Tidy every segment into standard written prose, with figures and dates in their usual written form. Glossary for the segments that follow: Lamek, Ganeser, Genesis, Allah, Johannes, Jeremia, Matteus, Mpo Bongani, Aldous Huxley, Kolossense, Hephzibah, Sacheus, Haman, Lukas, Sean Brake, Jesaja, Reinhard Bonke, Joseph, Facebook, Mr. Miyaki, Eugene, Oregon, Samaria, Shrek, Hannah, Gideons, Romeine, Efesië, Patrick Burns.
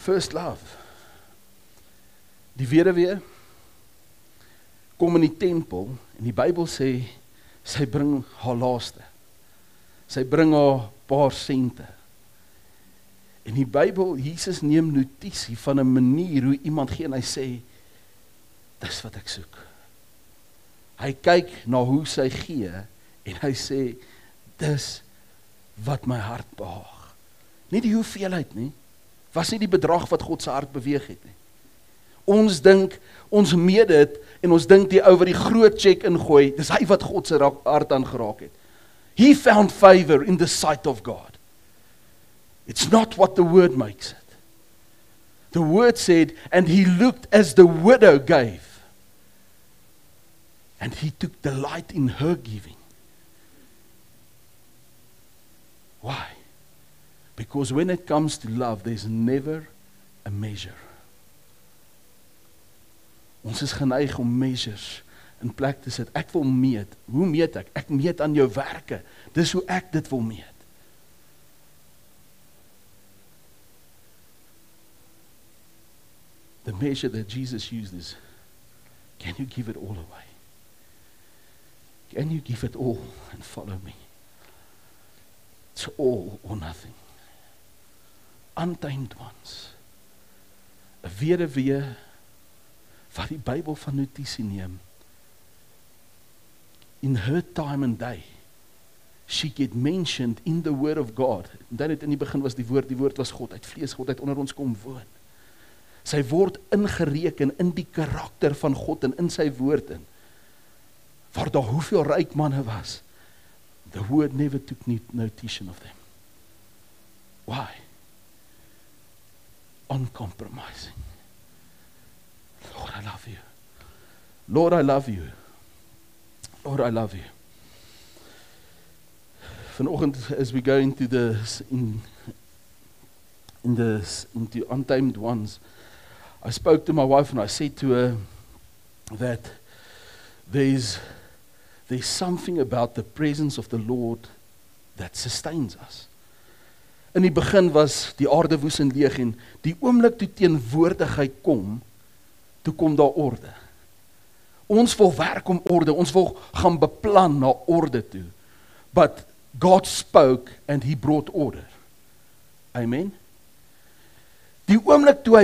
First love. Die weduwee kom in die tempel en die Bybel sê sy bring haar laaste. Sy bring haar paar sente. En die Bybel, Jesus neem notisie van 'n manier hoe iemand gee en hy sê dis wat ek soek. Hy kyk na hoe sy gee en hy sê dis wat my hart behaag. Nie die hoeveelheid nie. Was nie die bedrag wat God se hart beweeg het nie. Ons dink, ons meet dit en ons dink die ou wat die groot cheque ingooi, dis hy wat God se hart aangeraak het. He found favor in the sight of God. It's not what the word makes it. The word said, and he looked as the widow gave. And he took delight in her giving. Why? Because when it comes to love, there's never a measure. Ons is geneig om measures in plek te sit. Ek wil meet. Hoe meet ek? Ek meet aan jou werke. Dis hoe ek dit wil meet. The measure that Jesus used is, can you give it all away? Can you give it all and follow me? It's all or nothing. Untamed ones. 'n weduwee wat die Bybel van notisie neem. In her time and day, she get mentioned in the word of God. Dan het in die begin was die woord was God, uit vlees God, uit onder ons kom woon. Sy word ingereken in die karakter van God en in sy woord in. Waar daar hoeveel ryk manne was. The word never took notition of them. Why? Uncompromising. Lord, I love you. Lord, I love you. Lord, I love you. Vanoggend, as we go into this, into untamed ones, I spoke to my wife and I said to her that there's something about the presence of the Lord that sustains us. In die begin was die aarde woes en leeg en die oomblik toe teenwoordigheid kom, toe kom daar orde. Ons wil werk om orde, ons wil gaan beplan na orde toe. But God spoke and he brought order. Amen. Die oomblik toe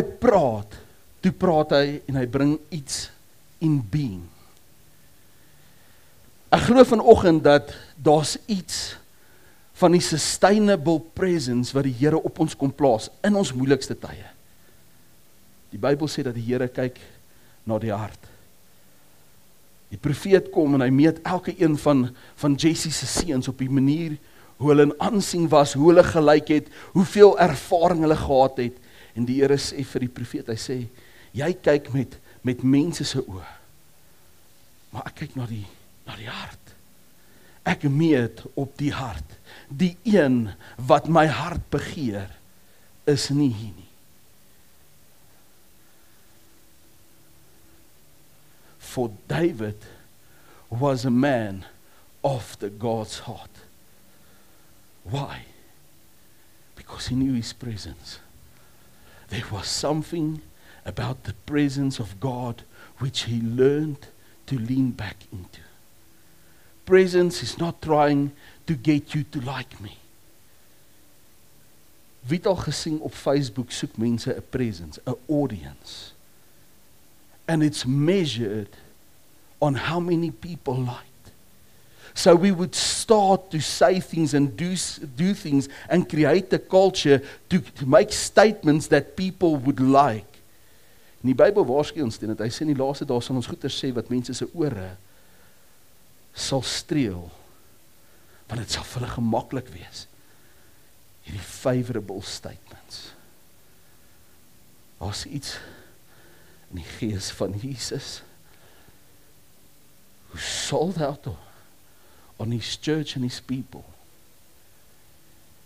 praat hy en hy bring iets in being. Ek glo vanoggend dat daar's iets van die sustainable presence wat die Here op ons kom plaas in ons moeilikste tye. Die Bybel sê dat die Here kyk na die hart. Die profeet kom en hy meet elke een van Jesse's seuns op die manier hoe hulle in aansien was, hoe hulle gelyk het, hoeveel ervaring hulle gehad het. En die Here sê vir die profeet, hy sê, jy kyk met mense se oë, maar ek kyk na die hart. Ek meet op die hart. Die een wat my hart begeer, is nie hier nie. For David was a man after God's heart. Why? Because he knew his presence. There was something about the presence of God which he learned to lean back into. Presence is not trying to get you to like me. Wie het al gesien op Facebook soek mense 'n presence, 'n audience. And it's measured on how many people liked. So we would start to say things and do things and create a culture to make statements that people would like. En die Bybel waarsku ons teen dit. Hy sê in die laaste dae sal ons goeie sê wat mense se ore sal streel, want dit sal vir hulle gemaklik wees. Hierdie favorable statements. Daar's iets in die gees van Jesus who sold out on his church and his people.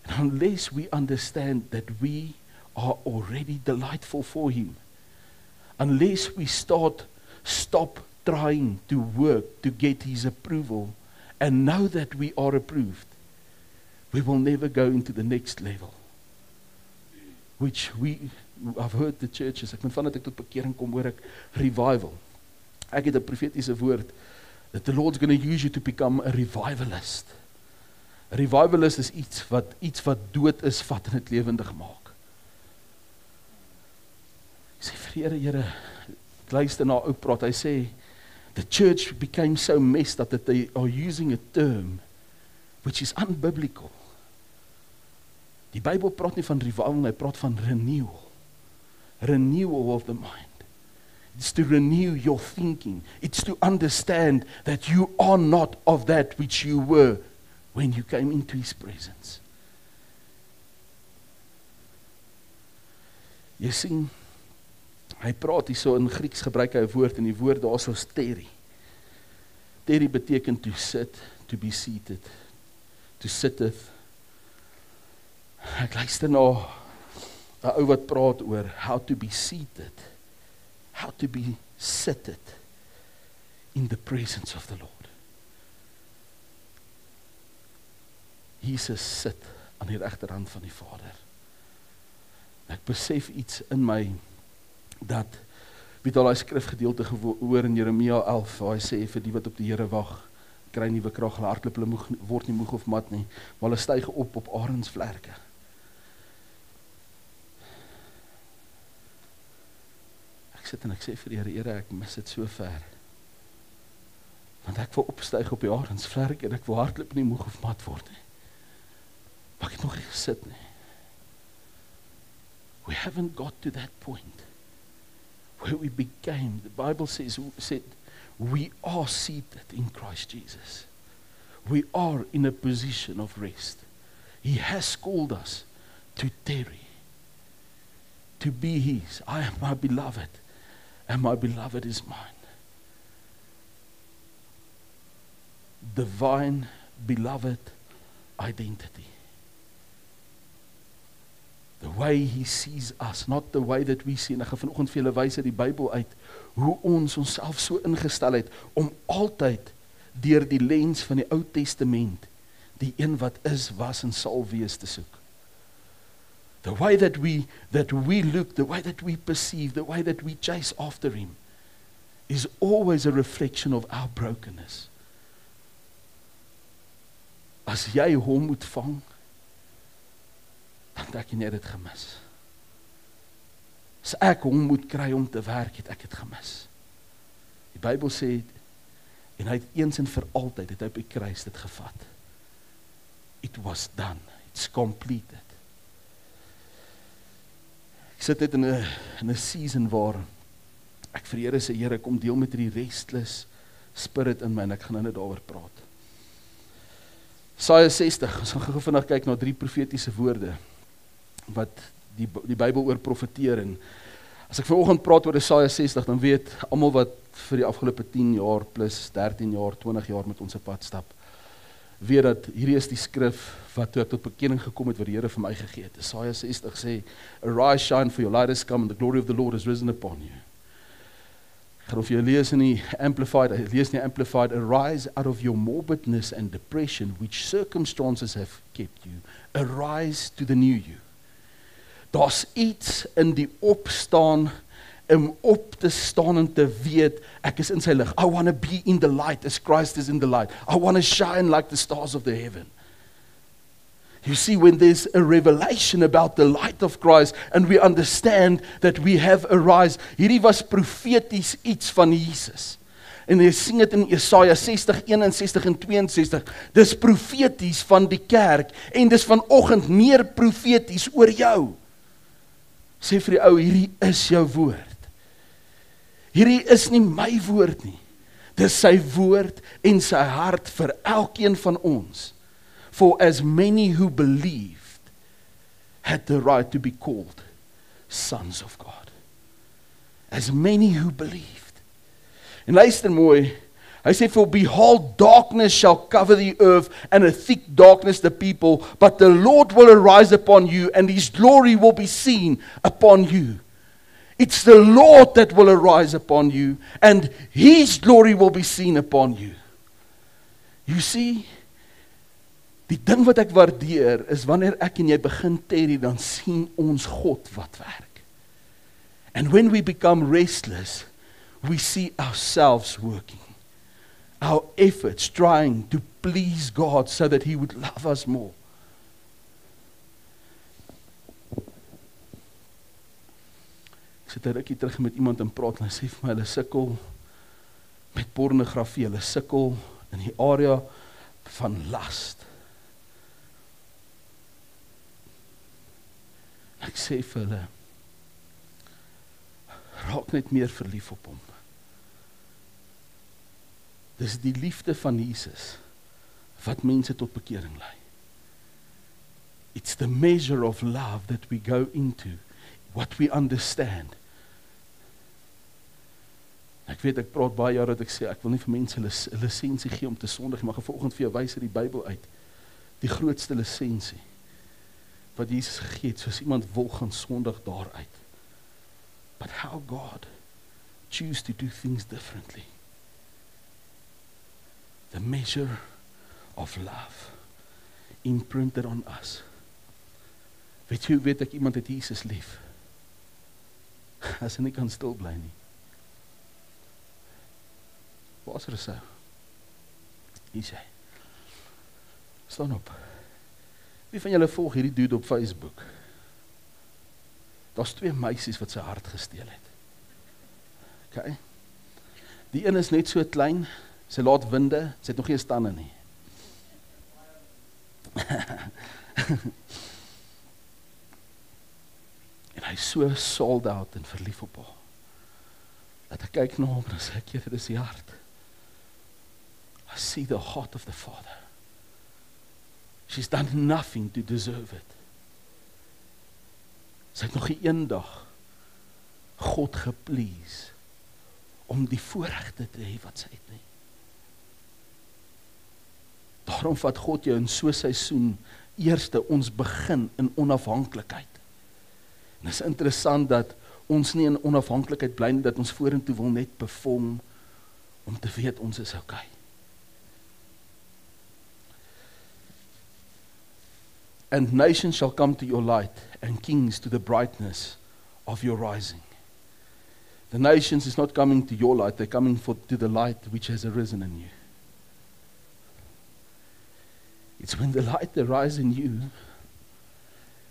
And unless we understand that we are already delightful for him, unless we stop trying to work to get his approval and know that we are approved, we will never go into the next level, which we I've heard the churches, ek vind vandat ek tot bekering kom, hoor ek revival. Ek het 'n profetiese woord, that the Lord's going to use you to become a revivalist. A revivalist is iets wat dood is, vat en het lewendig maak. Ek sê, Here, luister na ou praat, hy sê, the church became so messed up that they are using a term which is unbiblical. Die Bybel praat nie van revival, hy praat van renewal. Renewal of the mind. It's to renew your thinking. It's to understand that you are not of that which you were when you came into His presence. Jy sien, hy praat hier so in Grieks gebruik hy 'n woord en die woord daar soos teri. Teri beteken to sit, to be seated, to sitteth. Ek luister na 'n ou wat praat oor how to be seated, how to be seated in the presence of the Lord. Jesus sit aan die regterhand van die Vader. Ek besef iets in my dat, weet al hy skrifgedeelte gehoor in Jeremia 11, waar hy sê, vir die wat op die Here wag, kry nuwe krag, hulle hardloop, hulle word nie moeg of mat nie, maar hulle styg op arensvlerke. Ek sit en ek sê vir die Here, ek mis dit so ver, want ek wil opstyg op die arensvlerke, en ek wil hardloop nie moeg of mat word nie, maar ek het nog nie gesit nie. We haven't got to that point where we became, the Bible said, we are seated in Christ Jesus. We are in a position of rest. He has called us to tarry, to be His. I am my beloved, and my beloved is mine. Divine, beloved identity. The way He sees us, not the way that we see. En ek gaan vanoggend vir julle wys uit die Bybel uit, hoe ons onsself so ingestel het, om altyd deur die lens van die Ou Testament, die een wat is, was en sal wees te soek. The way that we look, the way that we perceive, the way that we chase after Him, is always a reflection of our brokenness. As jy Hom moet vang, want ek het dit gemis. As ek Hom moet kry om te werk, het ek het gemis. Die Bybel sê, en hy het eens en vir altyd, het hy op die kruis dit gevat. It was done, it's completed. Ek sit dit in 'n season waar ek vir Here sê, Here, kom deel met die restless spirit in my, en ek gaan nou daaroor praat. Saja 60, ons gaan vandag kyk na 3 profetiese woorde wat die Bybel oor profeteer, en as ek vanoggend praat oor Jesaja 60, dan weet almal wat vir die afgelope 10 jaar plus 13 jaar, 20 jaar met ons op pad stap, weet dat hierdie is die skrif wat toe ek tot bekering gekom het, wat die Here vir my gegee het. Jesaja 60 sê, Arise, shine, for your light has come, and the glory of the Lord has risen upon you. Ek gaan of jy lees in die Amplified, lees nie Amplified, Arise out of your morbidness and depression, which circumstances have kept you. Arise to the new you. Daar's iets in die opstaan, om op te staan en te weet, ek is in sy lig. I want to be in the light as Christ is in the light. I want to shine like the stars of the heaven. You see, when there's a revelation about the light of Christ, and we understand that we have arise, hierdie was profeties iets van Jesus. En jy sien dit in Jesaja 60, 61 en 62, dis profeties van die kerk, en dis vanoggend meer profeties oor jou. Sê vir die ou, hierdie is jou woord. Hierdie is nie my woord nie. Dis sy woord en sy hart vir elkeen van ons. For as many who believed had the right to be called sons of God. As many who believed. En luister mooi, hy sê, For behold, darkness shall cover the earth, and a thick darkness the people, but the Lord will arise upon you, and His glory will be seen upon you. It's the Lord that will arise upon you, and His glory will be seen upon you. You see, die ding wat ek waardeer, is wanneer ek en jy begin terry, dan sien ons God wat werk. And when we become restless, we see ourselves working, our efforts trying to please God so that He would love us more. Ek sit 'n rukkie terug met iemand en praat en hy sê vir my, hulle sukkel met pornografie, hulle sukkel in die area van last. Ek sê vir hulle, raak net meer verlief op hom. Dis die liefde van Jesus wat mense tot bekering lei. It's the measure of love that we go into, what we understand. Ek weet, ek praat baie jare dat ek sê, ek wil nie vir mense lisensie gee om te sondig, maar vanoggend vir jou wys uit die Bybel uit, die grootste lisensie wat Jesus gegee het, soos iemand wil gaan sondig daaruit. But how God chooses to do things differently. The measure of love imprinted on us. Weet jy, weet ek, iemand het Jesus lief, as hy nie kan stil bly nie. Waar is er so? Hier sê, staan op. Wie van julle volg hierdie dude op Facebook? Daar's 2 meisies wat sy hart gesteel het. Okay. Die een is net so klein, sy laat winde, sy het nog geen tande nie. En hy is so sold out en verlief op haar, dat ek kyk na hom en sê ek, dit is die hart. I see the heart of the Father. She's done nothing to deserve it. Sy het nog nie eendag God geplease om die voorregte te hê wat sy het nie. Daarom vat God jou in so 'n seisoen, eerste ons begin in onafhanklikheid. En dit is interessant dat ons nie in onafhanklikheid bly nie, dat ons vorentoe wil net perform om te weet ons is okay. And nations shall come to your light, and kings to the brightness of your rising. The nations is not coming to your light, they're coming to the light which has arisen in you. It's when the light arises in you.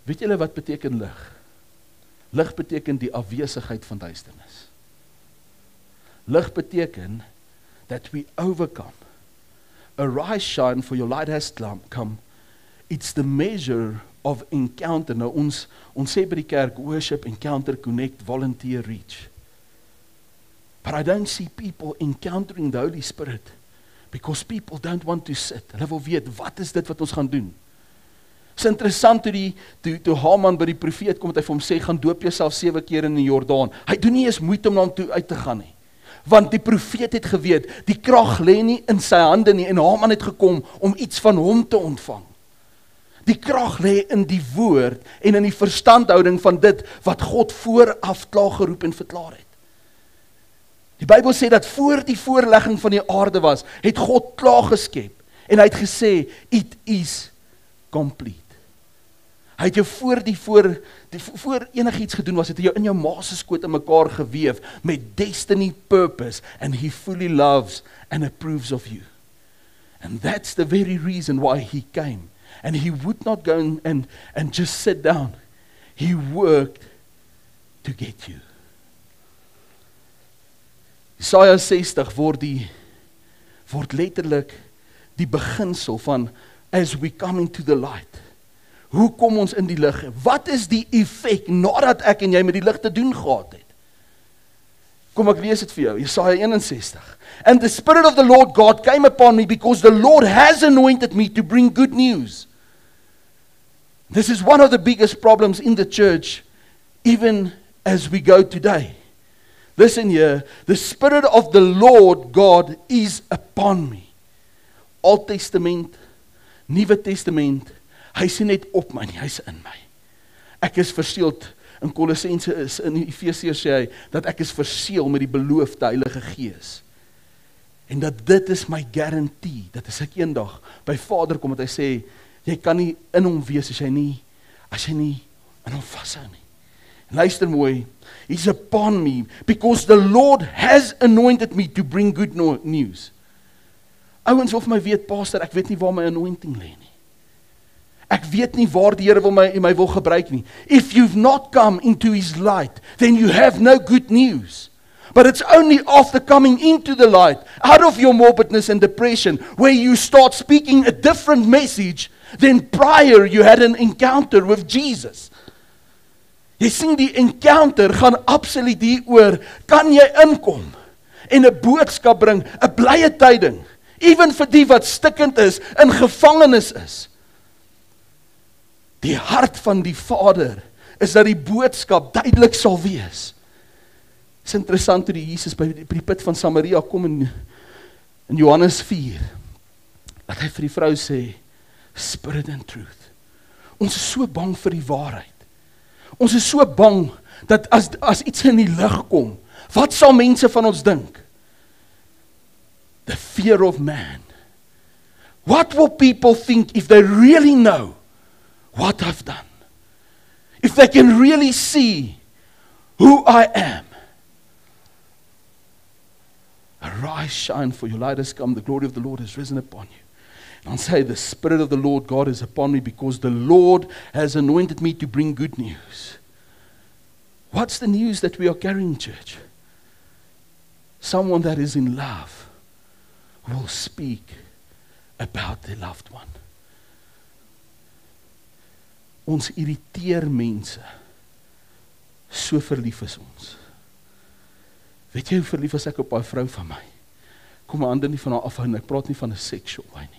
Weet julle wat beteken lig? Lig beteken die afwesigheid van duisternis. Lig beteken that we overcome. Arise, shine, for your light has come. It's the measure of encounter. Nou ons sê by die kerk, worship, encounter, connect, volunteer, reach. But I don't see people encountering the Holy Spirit because people don't want to sit. Hulle wil weet, wat is dit wat ons gaan doen? Is interessant toe Haman by die profeet kom, het hy vir hom sê, gaan doop jouself 7 keer in die Jordaan. Hy doen nie eens moeite om na hom toe uit te gaan nie. Want die profeet het geweet, die krag lê nie in sy hande nie, en Haman het gekom om iets van hom te ontvang. Die krag lê in die woord en in die verstandhouding van dit wat God vooraf klaar geroep en verklaar het. Die Bybel sê dat voor die voorlegging van die aarde was, het God klaar geskep en hy het gesê, it is complete. Hy het jou voor enig iets gedoen was, het hy jou in jou ma se skoot in mekaar geweef met destiny purpose, and He fully loves and approves of you. And that's the very reason why He came. And He would not go and just sit down. He worked to get you. Jesaja 60 word letterlik die beginsel van as we come into the light. Hoe kom ons in die lig? Wat is die effek nadat ek en jy met die lig te doen gehad het? Kom, ek lees dit vir jou, Jesaja 61. And the Spirit of the Lord God came upon me because the Lord has anointed me to bring good news. This is one of the biggest problems in the church, even as we go today. Listen here, the Spirit of the Lord God is upon me. Old Testament, Nuwe Testament, hy is net op my nie, hy is in my. Ek is verseeld. In Kolossense is, in Efesië sê hy, dat ek is verseël met die beloofde Heilige Gees. En dat dit is my garantie, dat as ek eendag by Vader kom, dat hy sê, jy kan nie in hom wees as jy nie in hom vashou nie. Luister mooi. He's upon me because the Lord has anointed me to bring good news. Ouens of my weet, pastor, ek weet nie waar my anointing lê nie. Ek weet nie waar die Here my wil gebruik nie. If you've not come into his light, then you have no good news. But it's only after coming into the light, out of your morbidness and depression, where you start speaking a different message than prior you had an encounter with Jesus. Jy sien, die encounter gaan absoluut hier oor, kan jy inkom en 'n boodskap bring, 'n blye tyding, even vir die wat stikkend is, in gevangenis is. Die hart van die Vader is dat die boodskap duidelik sal wees. Is interessant hoe die Jesus by die put van Samaria kom in Johannes 4, dat hy vir die vrou sê, Spirit and truth. Ons is so bang vir die waarheid. Ons is so bang, dat as iets in die lig kom, wat sal mense van ons dink? The fear of man. What will people think if they really know what I've done? If they can really see who I am? Arise, shine, for your light has come, the glory of the Lord has risen upon you. And say, the Spirit of the Lord God is upon me because the Lord has anointed me to bring good news. What's the news that we are carrying, church? Someone that is in love will speak about their loved one. Ons irriteer mense, so verlief is ons. Weet jy hoe verlief is ek op die vrou van my? Kom my handen nie van haar afhou, ek praat nie van 'n seksual by nie.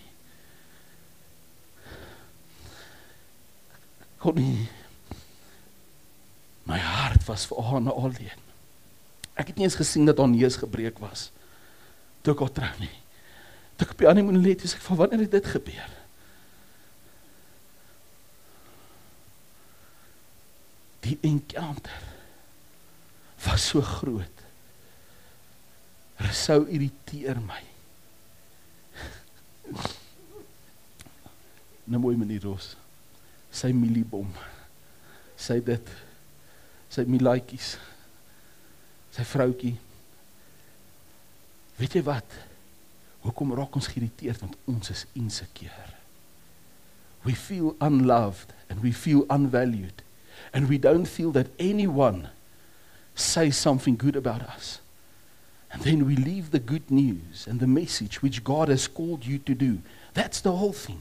God nie, my hart was vir Hannah alleen. Ek het nie eens gesien dat haar neus gebreek was, toe ek haar trou nie. Toe ek op die honeymoon let, was ek van wanneer het dit gebeur? Die encounter was so groot, Resou irriteer my. Nou mooi meneer Roos, sy mieliebom, sy dit, sy mielaikies, sy vroukie. Weet jy wat? Hoekom raak ons geïrriteerd? Want ons is insecure. We feel unloved and we feel unvalued and we don't feel that anyone says something good about us. And then we leave the good news and the message which God has called you to do. That's the whole thing.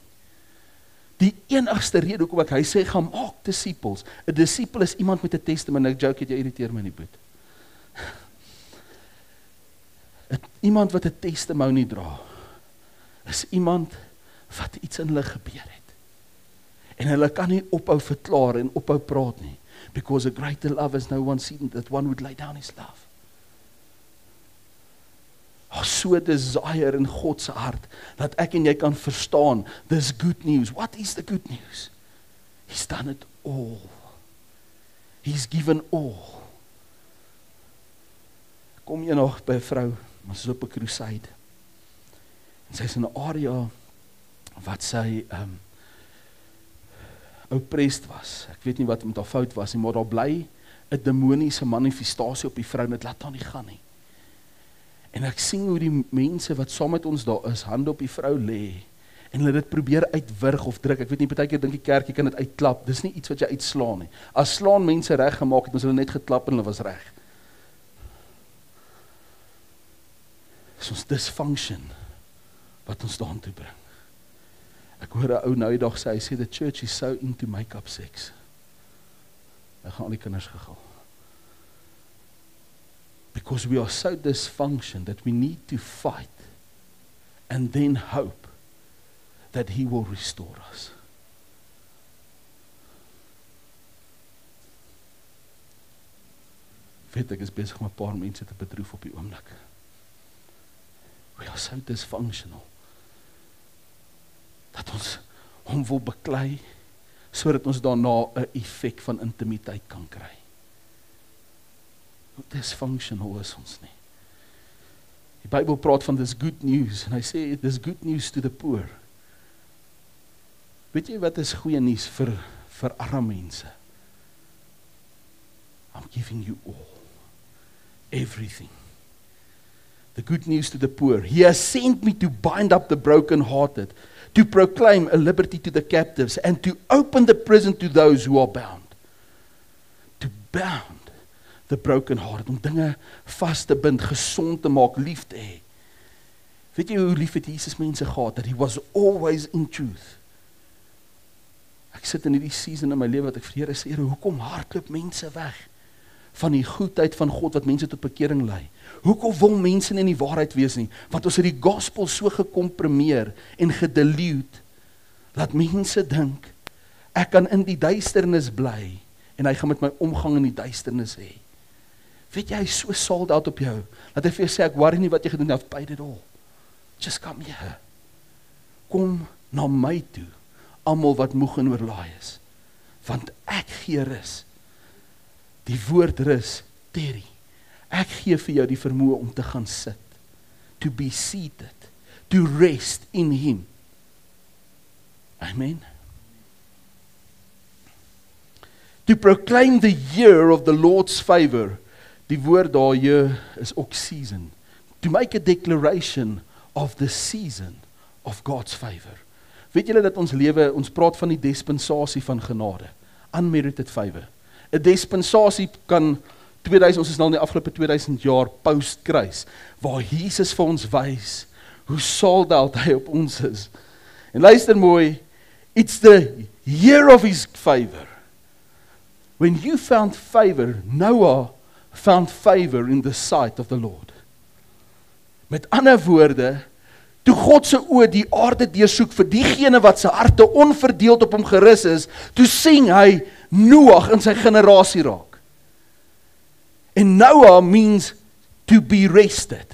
Die enigste rede hoekom hy sê, gaan maak disciples. 'n Disciple is iemand met 'n testament. Ek joke, jy irriteer my nie, boet. Iemand wat 'n testimony dra, is iemand wat iets in hulle gebeur het. En hulle kan nie ophou verklaar en ophou praat nie, because a greater love is no one seen that one would lay down his love. So 'n desire in God se hart, dat ek en jy kan verstaan, this good news. What is the good news? He's done it all. He's given all. Kom jy nog by 'n vrou, maar sy is op 'n crusade. En sy is in 'n area wat sy oppressed was. Ek weet nie wat met haar fout was nie, maar daar bly 'n demoniese manifestasie op die vrou en dit laat haar nie gaan nie. En ek sien hoe die mense wat saam met ons daar is, hande op die vrou lê, en hulle dit probeer uitwurg of druk. Ek weet nie, partykeer dink die kerk, jy kan dit uitklap. Dis nie iets wat jy uitslaan nie. As slaan mense reg gemaak het, ons hulle net geklap en hulle was reg. Dis ons dysfunction wat ons daan toe bring. Ek hoor 'n ou nou die dag sê, hy sê, the church is so into make-up sex. Hy gaan al die kinders gegal. Because we are so dysfunctioned that we need to fight and then hope that He will restore us. Weet ek is besig om 'n paar mense te bedroef op die oomblik. We are so dysfunctional dat ons hom wil beklei sodat ons daarna 'n effek van intimiteit kan kry. Dysfunctional is ons nie. Die Bybel praat van this good news, en hy sê, this good news to the poor. Weet jy wat is goeie nuus vir arme mense? I'm giving you all. Everything. The good news to the poor. He has sent me to bind up the brokenhearted, to proclaim a liberty to the captives, and to open the prison to those who are bound. To bound the brokenhearted, om dinge vast te bind, gezond te maak, lief te hê. Weet jy hoe lief het Jesus mense gehad, that he was always in truth. Ek sit in hierdie season in my lewe, wat ek vir die Here sê, hoekom hardloop mense weg van die goedheid van God, wat mense tot bekering lei? Hoekom wil mense nie in die waarheid wees nie? Want ons het die gospel so gecomprimeer en gedelude, dat mense dink, ek kan in die duisternis bly, en hy gaan met my omgang in die duisternis hê. Weet jy, hy is so sold out op jou, dat hy vir jou sê, ek worry nie wat jy gedoen het, I've paid it all. Just come here. Kom na my toe, almal wat moeg en oorlaai is, want ek gee rus. Die woord rus, Terry, ek gee vir jou die vermoë om te gaan sit, to be seated, to rest in him. Amen. To proclaim the year of the Lord's favor. Die woord daar, year, is ook season. To make a declaration of the season of God's favor. Weet julle dat ons lewe, ons praat van die dispensasie van genade. Unmerited favor. 'N dispensasie kan 2000, ons is nou in die afgelope 2000 jaar post-kruis, waar Jesus vir ons wys hoe sold out hy op ons is. En luister mooi, it's the year of his favor. When you found favor, Noah found favor in the sight of the Lord. Met ander woorde, toe God se oë die aarde deursoek vir diegene wat sy harte onverdeeld op hom gerus is, toe sien hy Noag in sy generasie raak. And Noah means to be rested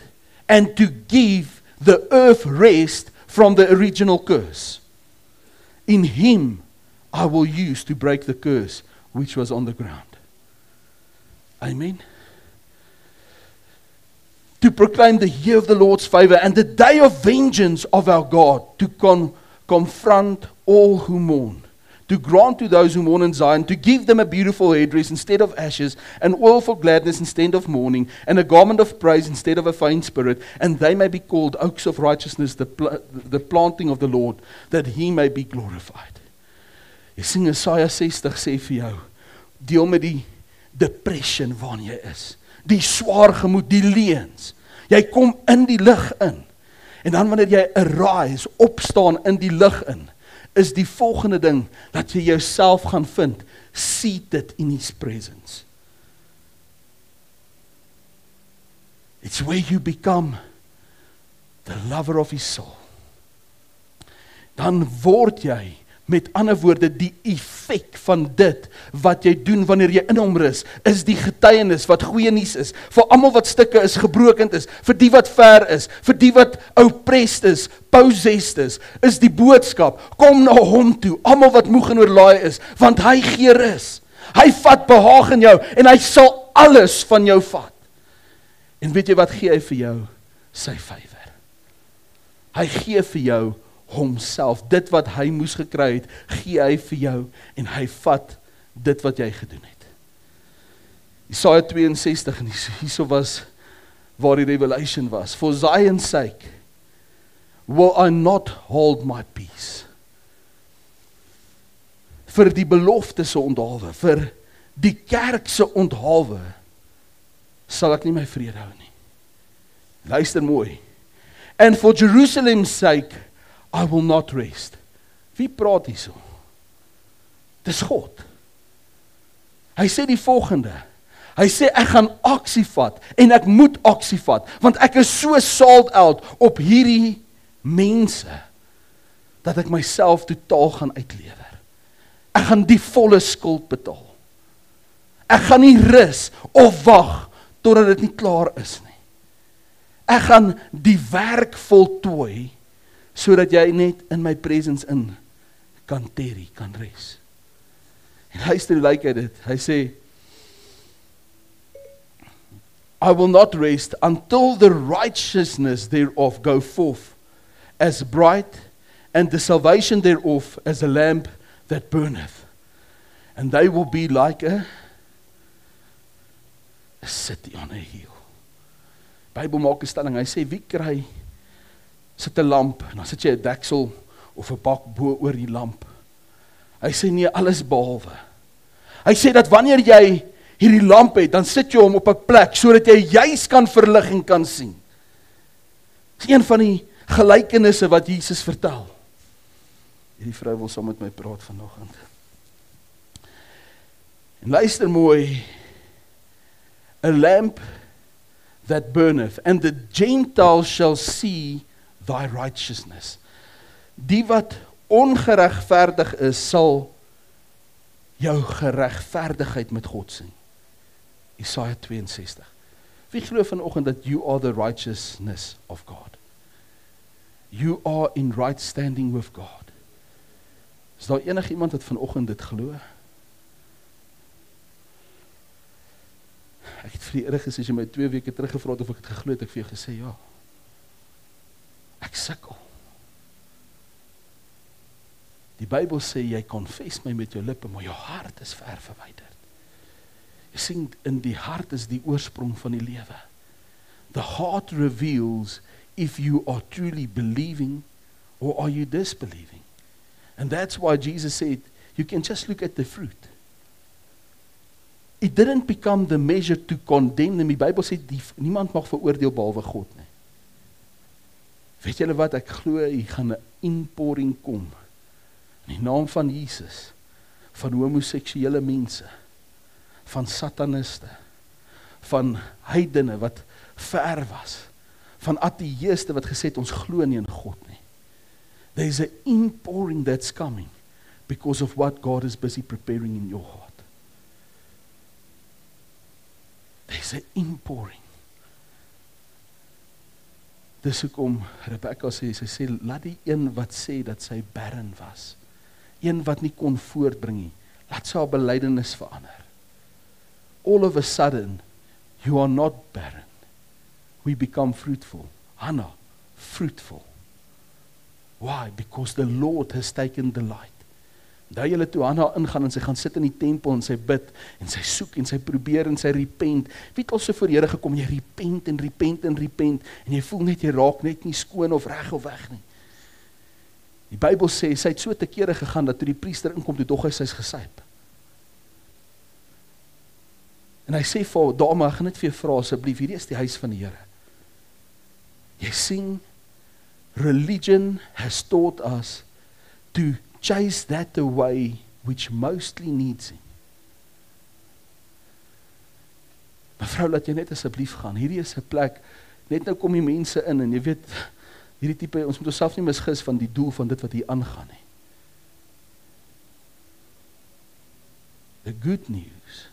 and to give the earth rest from the original curse. In him I will use to break the curse which was on the ground. Amen. To proclaim the year of the Lord's favor and the day of vengeance of our God, to confront all who mourn, to grant to those who mourn in Zion, to give them a beautiful headdress instead of ashes, and oil for gladness instead of mourning, and a garment of praise instead of a faint spirit, and they may be called oaks of righteousness, the planting of the Lord, that he may be glorified. Jy sien, Isaiah 60 sê vir jou, deel met die depression waarin jy is, die swaar gemoed, die leuns. Jy kom in die lig in, en dan wanneer jy arise, opstaan in die lig in, is die volgende ding, dat jy jouself gaan vind, seated in his presence. It's where you become the lover of his soul. Dan word jy, met ander woorde, die effek van dit, wat jy doen wanneer jy in hom rus, is die getuienis wat goeie nuus is, vir almal wat stukke is, gebroken is, vir die wat ver is, vir die wat oppressed is, possessed is die boodskap, kom na hom toe, almal wat moeg en oorlaai is, want hy gee rus, hy vat behaag in jou, en hy sal alles van jou vat. En weet jy wat gee hy vir jou? Sy vyver. Hy gee vir jou homself, dit wat hy moes gekry het, gee hy vir jou, en hy vat dit wat jy gedoen het. Isaiah 62, en hierso was, waar die revelation was, for Zion's sake, will I not hold my peace. Vir die belofte se onthawe, vir die kerk se onthawe, sal ek nie my vrede hou nie. Luister mooi, and for Jerusalem's sake, I will not rest. Wie praat hierso? Dis God. Hy sê die volgende. Hy sê ek gaan aksie vat en ek moet aksie vat, want ek is so sold out op hierdie mense dat ek myself totaal gaan uitlewer. Ek gaan die volle skuld betaal. Ek gaan nie rus of wag totdat dit nie klaar is nie. Ek gaan die werk voltooi so dat jy net in my presence in kan terry, kan res. En luister, lyk hy dit, hy sê, I will not rest until the righteousness thereof go forth as bright and the salvation thereof as a lamp that burneth. And they will be like a sit die on 'n hiel. Bybel maak 'n stelling, hy sê, wie kry, sit 'n lamp, en dan sit jy 'n deksel of 'n bak bo oor die lamp. Hy sê, nee, alles behalwe. Hy sê dat wanneer jy hierdie lamp het, dan sit jy hom op 'n plek, sodat jy juis kan verlig en kan sien. Dis een van die gelykenisse wat Jesus vertel. Hierdie vrou wil saam met my praat vanoggend. En luister mooi, a lamp that burneth, and the Gentiles shall see thy righteousness. Die wat ongeregverdig is, sal jou geregverdigheid met God sien. Isaiah 62. Wie glo vanoggend dat you are the righteousness of God? You are in right standing with God. Is daar enig iemand wat vanoggend dit glo? Ek het vir die eerig is, as jy my 2 weke terug gevraagd of ek het geglo het, ek vir jou gesê, ja. Ek sikkel. Die Bybel sê, jy confess my met jou lippe, maar jou hart is ver verwyderd. Jy sien, in die hart is die oorsprong van die lewe. The heart reveals if you are truly believing or are you disbelieving. And that's why Jesus said, you can just look at the fruit. It didn't become the measure to condemn them. Die Bybel sê, niemand mag veroordeel behalwe God nie. Weet julle wat, ek glo, hier gaan 'n inporing kom, in die naam van Jesus, van homoseksuele mense, van sataniste, van heidene wat ver was, van ateïste wat gesê het, ons glo nie in God nie. There is an inpouring that's coming, because of what God is busy preparing in your heart. There's an inpouring. Dis hoekom Rebecca sê, sy sê, laat die een wat sê dat sy barren was, een wat nie kon voortbring nie, laat sy haar belydenis verander. All of a sudden, you are not barren. We become fruitful. Hannah, fruitful. Why? Because the Lord has taken delight. Daar julle toe Hannah ingaan en sy gaan sit in die tempel en sy bid en sy soek en sy probeer en sy repent. Wie het al so voor Here gekom, jy repent en repent en repent en jy voel net jy raak net nie skoon of reg of weg nie. Die Bybel sê, sy het so te kere gegaan dat toe die priester inkom, toe dog hy sy's gesyp. En hy sê vir dame, ek gaan net vir jou vra asseblief, hierdie is die huis van die Here. Jy sien, religion has taught us to chase that away which mostly needs him. Mevrou, laat jy net asseblief gaan. Hierdie is 'n plek, net nou kom die mense in en jy weet, hierdie tipe, ons moet onsself nie misgis van die doel van dit wat hier aangaan nie. The good news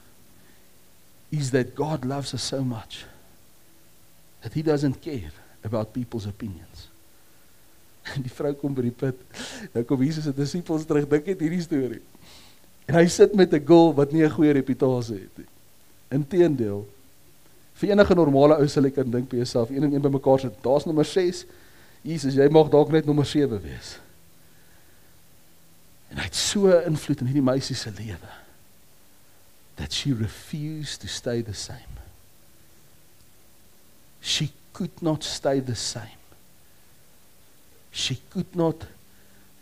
is that God loves us so much that he doesn't care about people's opinions. En die vrou kom by die put, nou kom Jesus se disippels terug, dink het hierdie storie. En hy sit met 'n girl wat nie 'n goeie reputasie het. Inteendeel, vir enige normale ou sal ek kan dink by jouself, 1 en 1 by mekaar sit, daar's nommer 6, Jesus, jy mag dalk net nommer 7 wees. En hy het so 'n invloed in hierdie meisie se lewe, that she refused to stay the same. She could not stay the same. She could not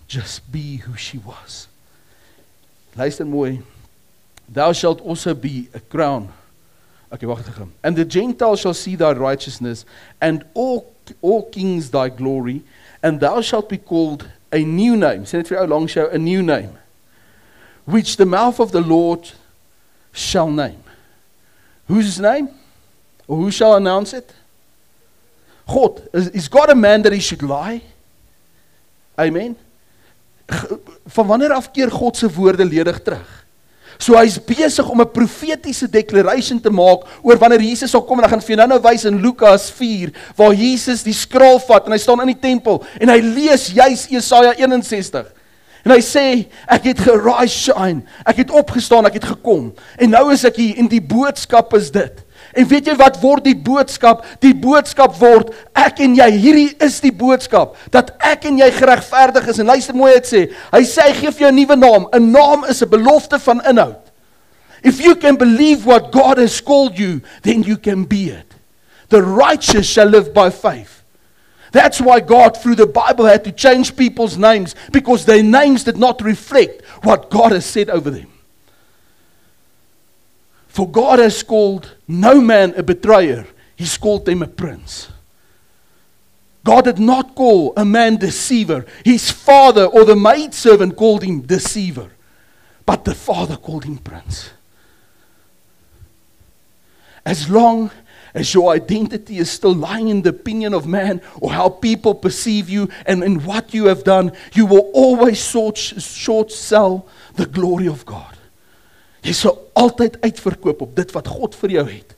just be who she was. Luister mooi. Thou shalt also be a crown. Okay, wacht ek gaan. And the Gentiles shall see thy righteousness, and all kings thy glory, and thou shalt be called a new name. Sê dit vir jou langs jou, a new name, which the mouth of the Lord shall name. Whose name? Or who shall announce it? God. Is God a man that he should lie? Amen. Van wanneer af keer God se woorde ledig terug? So hy is besig om 'n profetiese declaration te maak oor wanneer Jesus sal kom, en hy gaan vir jou nou wys in Lukas 4, waar Jesus die skraal vat en hy staan in die tempel en hy lees juis Jesaja 61. En hy sê, ek het gerise shine, ek het opgestaan, ek het gekom. En nou is ek hier en die boodskap is dit. En weet jy wat word die boodskap? Die boodskap word, ek en jy, hierdie is die boodskap, dat ek en jy geregverdig is. En luister mooi, hy sê hy gee vir jou 'n nuwe naam. 'n naam is 'n belofte van inhoud. If you can believe what God has called you, then you can be it. The righteous shall live by faith. That's why God, through the Bible, had to change people's names, because their names did not reflect what God has said over them. For God has called no man a betrayer. He's called them a prince. God did not call a man deceiver. His father or the maidservant called him deceiver. But the father called him prince. As long as your identity is still lying in the opinion of man or how people perceive you and in what you have done, you will always short sell the glory of God. Jy sal altyd uitverkoop op dit wat God vir jou het.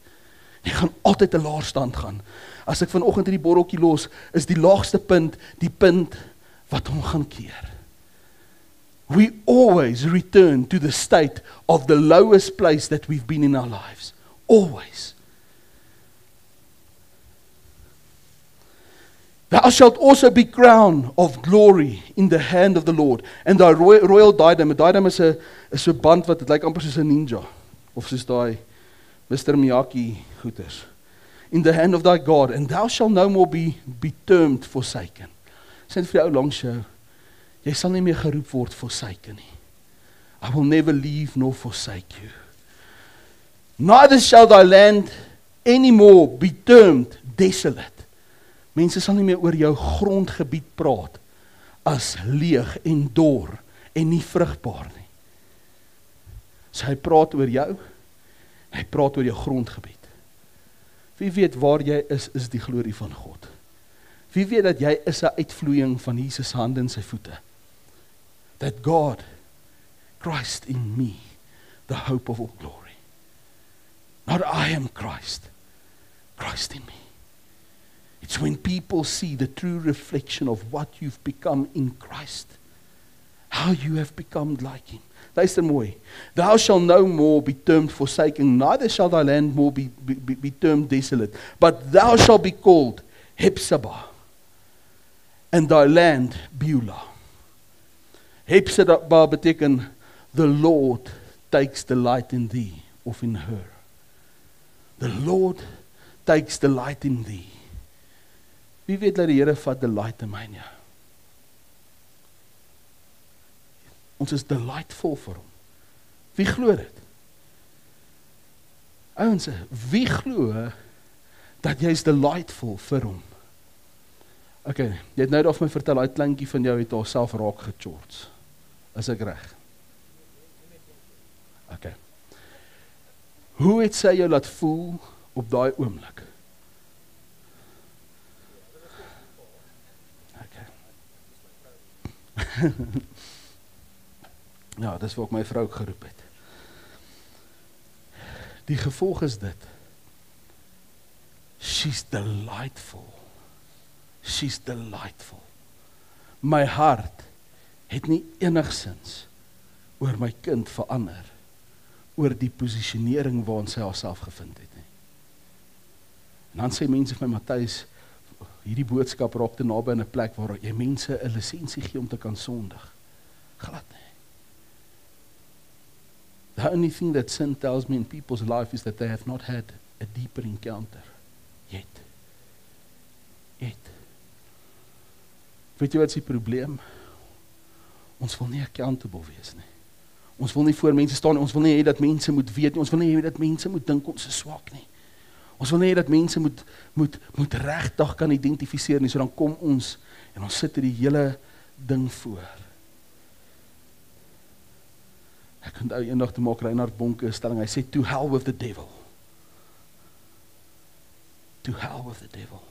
Jy gaan altyd 'n laer stand gaan. As ek vanoggend hierdie borreltjie los, is die laagste punt die punt wat hom gaan keer. We always return to the state of the lowest place that we've been in our lives. Always. Thou shalt also be crowned of glory in the hand of the Lord. And thy royal diadem, a diadem is a band wat het lyk amper soos 'n ninja. Of soos daai Mr. Miyaki goeters. In the hand of thy God, and thou shalt no more be termed forsaken. Sê dit vir jou langs jou, jy sal nie meer geroep word forsaken nie. I will never leave nor forsake you. Neither shall thy land any more be termed desolate. Mense sal nie meer oor jou grondgebied praat as leeg en dor en nie vrugbaar nie. So hy praat oor jou, hy praat oor jou grondgebied. Wie weet waar jy is die glorie van God. Wie weet dat jy is 'n uitvloeiing van Jesus hande en sy voete. That God, Christ in me, the hope of all glory. Not I am Christ, Christ in me. It's when people see the true reflection of what you've become in Christ. How you have become like Him. Luister mooi. Thou shall no more be termed forsaken, neither shall thy land more be termed desolate. But thou shalt be called Hephzibah, and thy land Beulah. Hephzibah beteken, the Lord takes delight in thee, of in her. The Lord takes delight in thee. Wie weet dat die Here vat delight in my en jou? Ons is delightful vir hom. Wie glo dit? Ouens, wie glo dat jy is delightful vir hom? Ok, jy het nou daar vir my vertel, die klankie van jou het haarself raak gechorts. Is ek reg? Ok. Hoe het sy jou laat voel op daai oomblik? Ok. Ja, dis wat my vrou geroep het. Die gevolg is dit. She's delightful. She's delightful. My hart het nie enigsins oor my kind verander, oor die posisionering waarin sy haarself gevind het nie. En dan sê mense vir my, Matteus, hierdie boodskap raak te naby in 'n plek waar jy mense 'n lisensie gee om te kan sondig. Glad nie. The only thing that sin tells me in people's life is that they have not had a deeper encounter yet. Weet jy wat is die probleem? Ons wil nie accountable wees nie. Ons wil nie voor mense staan nie. Ons wil nie hê dat mense moet weet nie. Ons wil nie hê dat mense moet dink ons is swak nie. Ons wil nie hê dat mense moet regtig kan identifiseer nie. So dan kom ons en ons sit hierdie hele ding voor. Ek onthou eendag toe maak Reinhard Bonke 'n stelling, hy sê, to hell with the devil. To hell with the devil.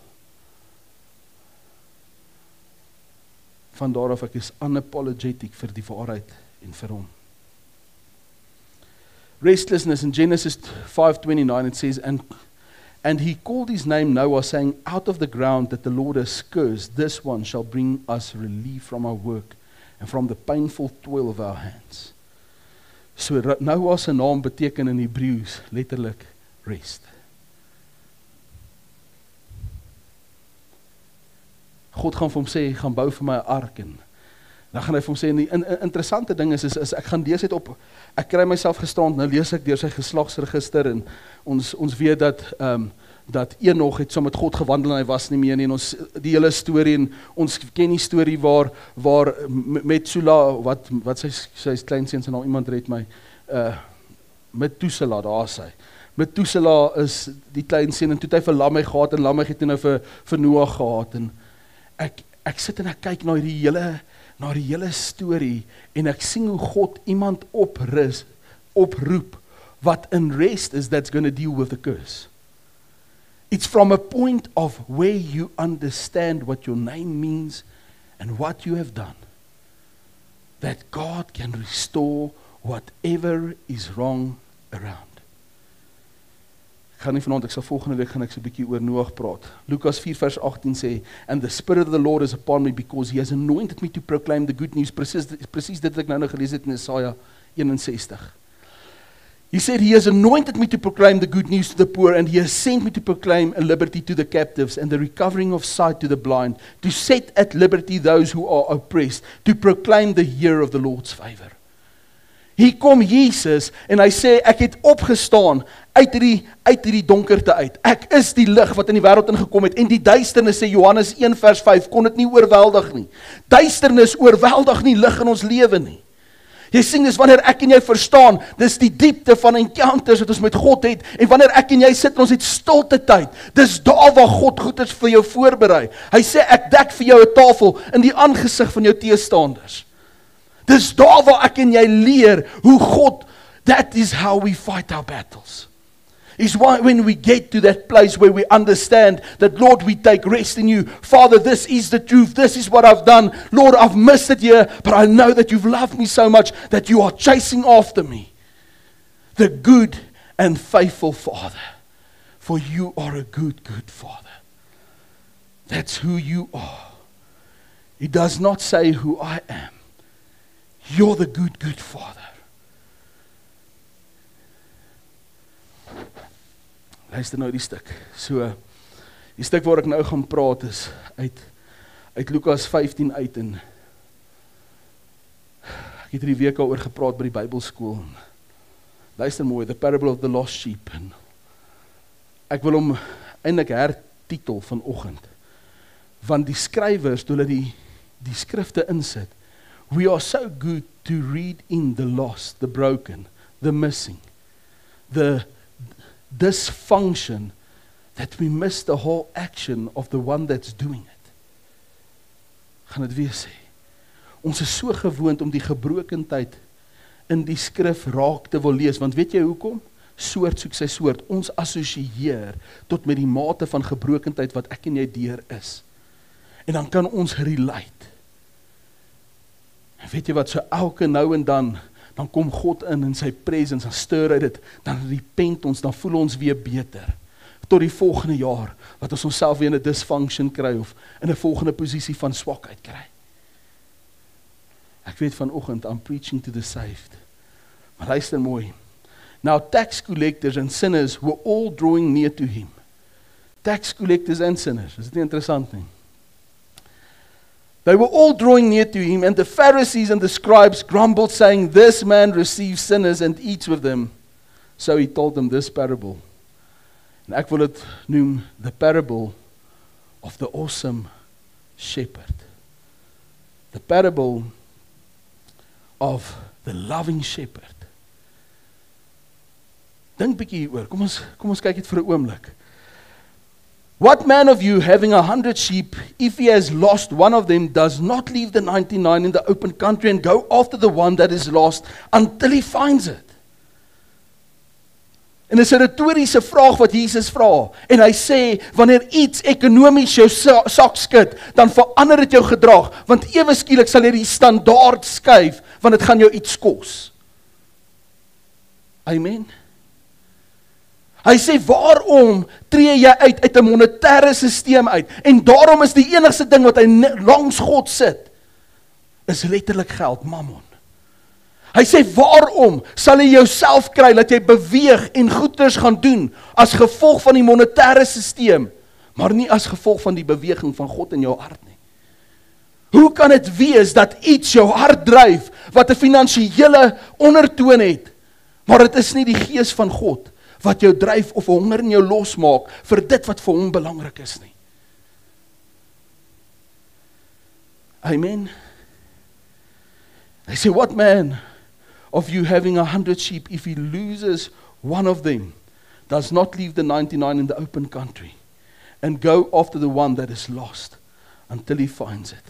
Van daar af ek is unapologetic vir die waarheid en vir hom. Restlessness in Genesis 5:29, it says, and he called his name Noah, saying, out of the ground that the Lord has cursed, this one shall bring us relief from our work and from the painful toil of our hands. So Noah se naam beteken in Hebreëus letterlik rest. God gaan vir hom sê, gaan bou vir my 'n ark en Dan gaan hy vir hom sê, en die interessante ding is ek gaan lees het op, ek kry myself gestrand, nou lees ek deur sy geslagsregister, en ons weet dat Enoch het so met God gewandel, en hy was nie meer nie, en ons die hele storie, en ons ken die storie waar met Tuselah, wat sy kleinseun se naam, iemand red my, met Tuselah, daar is hy. Met Tuselah is die kleinseun, en toe het hy vir Lamek gehad, en Lamek het hy nou vir Noah gehad, en ek sit en ek kyk na die hele storie, en ek sien hoe God iemand oproep, wat in rest is, that's going to deal with the curse. It's from a point of where you understand what your name means, and what you have done, that God can restore whatever is wrong around. Ek gaan nie vanaand, ek sal volgende week gaan ek so 'n bietjie oor Noag praat. Lukas 4 vers 18 sê, and the Spirit of the Lord is upon me because he has anointed me to proclaim the good news. Presies dit wat ek nou gelees het in Isaiah 61. He said he has anointed me to proclaim the good news to the poor, and he has sent me to proclaim a liberty to the captives and the recovering of sight to the blind, to set at liberty those who are oppressed, to proclaim the year of the Lord's favor. Hier kom Jesus en hy sê, ek het opgestaan uit die donkerte uit. Ek is die lig wat in die wêreld ingekom het. En die duisternis, sê Johannes 1 vers 5, kon dit nie oorweldig nie. Duisternis oorweldig nie lig in ons lewe nie. Jy sien, dis wanneer ek en jy verstaan, dis die diepte van encounters wat ons met God het, en wanneer ek en jy sit en ons het stilte tyd, dis daar waar God goed is vir jou voorberei. Hy sê, ek dek vir jou 'n tafel in die aangesig van jou teestanders. Dis daar waar ek en jy leer hoe God, that is how we fight our battles. Is why when we get to that place where we understand that, Lord, we take rest in you. Father, this is the truth. This is what I've done. Lord, I've missed it here, but I know that you've loved me so much that you are chasing after me. The good and faithful Father, for you are a good, good Father. That's who you are. He does not say who I am. You're the good, good Father. Luister nou die stuk. So, die stuk waar ek nou gaan praat is uit Lukas 15 uit, en ek het hierdie week al oor gepraat by die Bybelskool. Luister mooi, The Parable of the Lost Sheep. En ek wil hom eintlik hertitel vanoggend, want die skrywers, toe hulle die skrifte insit, we are so good to read in the lost, the broken, the missing, the dysfunction, that we miss the whole action of the one that's doing it. Gaan dit weer sê. Ons is so gewoond om die gebrokendheid in die skrif raak te wil lees, want weet jy hoekom? Soort soek sy soort. Ons assosieer tot met die mate van gebrokendheid wat ek en jy deur is. En dan kan ons relate. En weet jy wat, so elke nou en dan kom God in sy presence, dan stir hy dit, dan repent ons, dan voel ons weer beter, tot die volgende jaar, wat ons onsself weer in 'n dysfunction kry, of in 'n volgende posisie van swakheid kry. Ek weet vanoggend, I'm preaching to the saved, maar luister mooi, now tax collectors and sinners were all drawing near to him, tax collectors and sinners, is dit nie interessant nie? They were all drawing near to him, and the Pharisees and the scribes grumbled, saying, this man receives sinners and eats with them. So he told them this parable. En ek wil dit noem, the parable of the awesome shepherd. The parable of the loving shepherd. Dink bietjie hieroor, kom ons kyk dit vir 'n oomblik. What man of you, having 100 sheep, if he has lost one of them, does not leave the 99 in the open country and go after the one that is lost until he finds it? En dis 'n retoriese vraag wat Jesus vra. En hy sê, wanneer iets ekonomies jou sak skud, dan verander dit jou gedrag, want ewe skielik sal jy die standaard skuif, want dit gaan jou iets kos. Amen. Hy sê, waarom tree jy uit 'n monetêre stelsel uit? En daarom is die enigste ding wat hy langs God sit, is letterlik geld, mammon. Hy sê, waarom sal jy jouself kry, dat jy beweeg en goeders gaan doen, as gevolg van die monetêre stelsel, maar nie as gevolg van die beweging van God in jou hart nie. Hoe kan het wees dat iets jou hart dryf wat 'n finansiële ondertoon het, maar dit is nie die gees van God wat jou dryf of honger in jou losmaak vir dit wat vir hom belangrik is nie. Amen. They say, what man of you having 100 sheep, if he loses one of them, does not leave the 99 in the open country and go after the one that is lost until he finds it?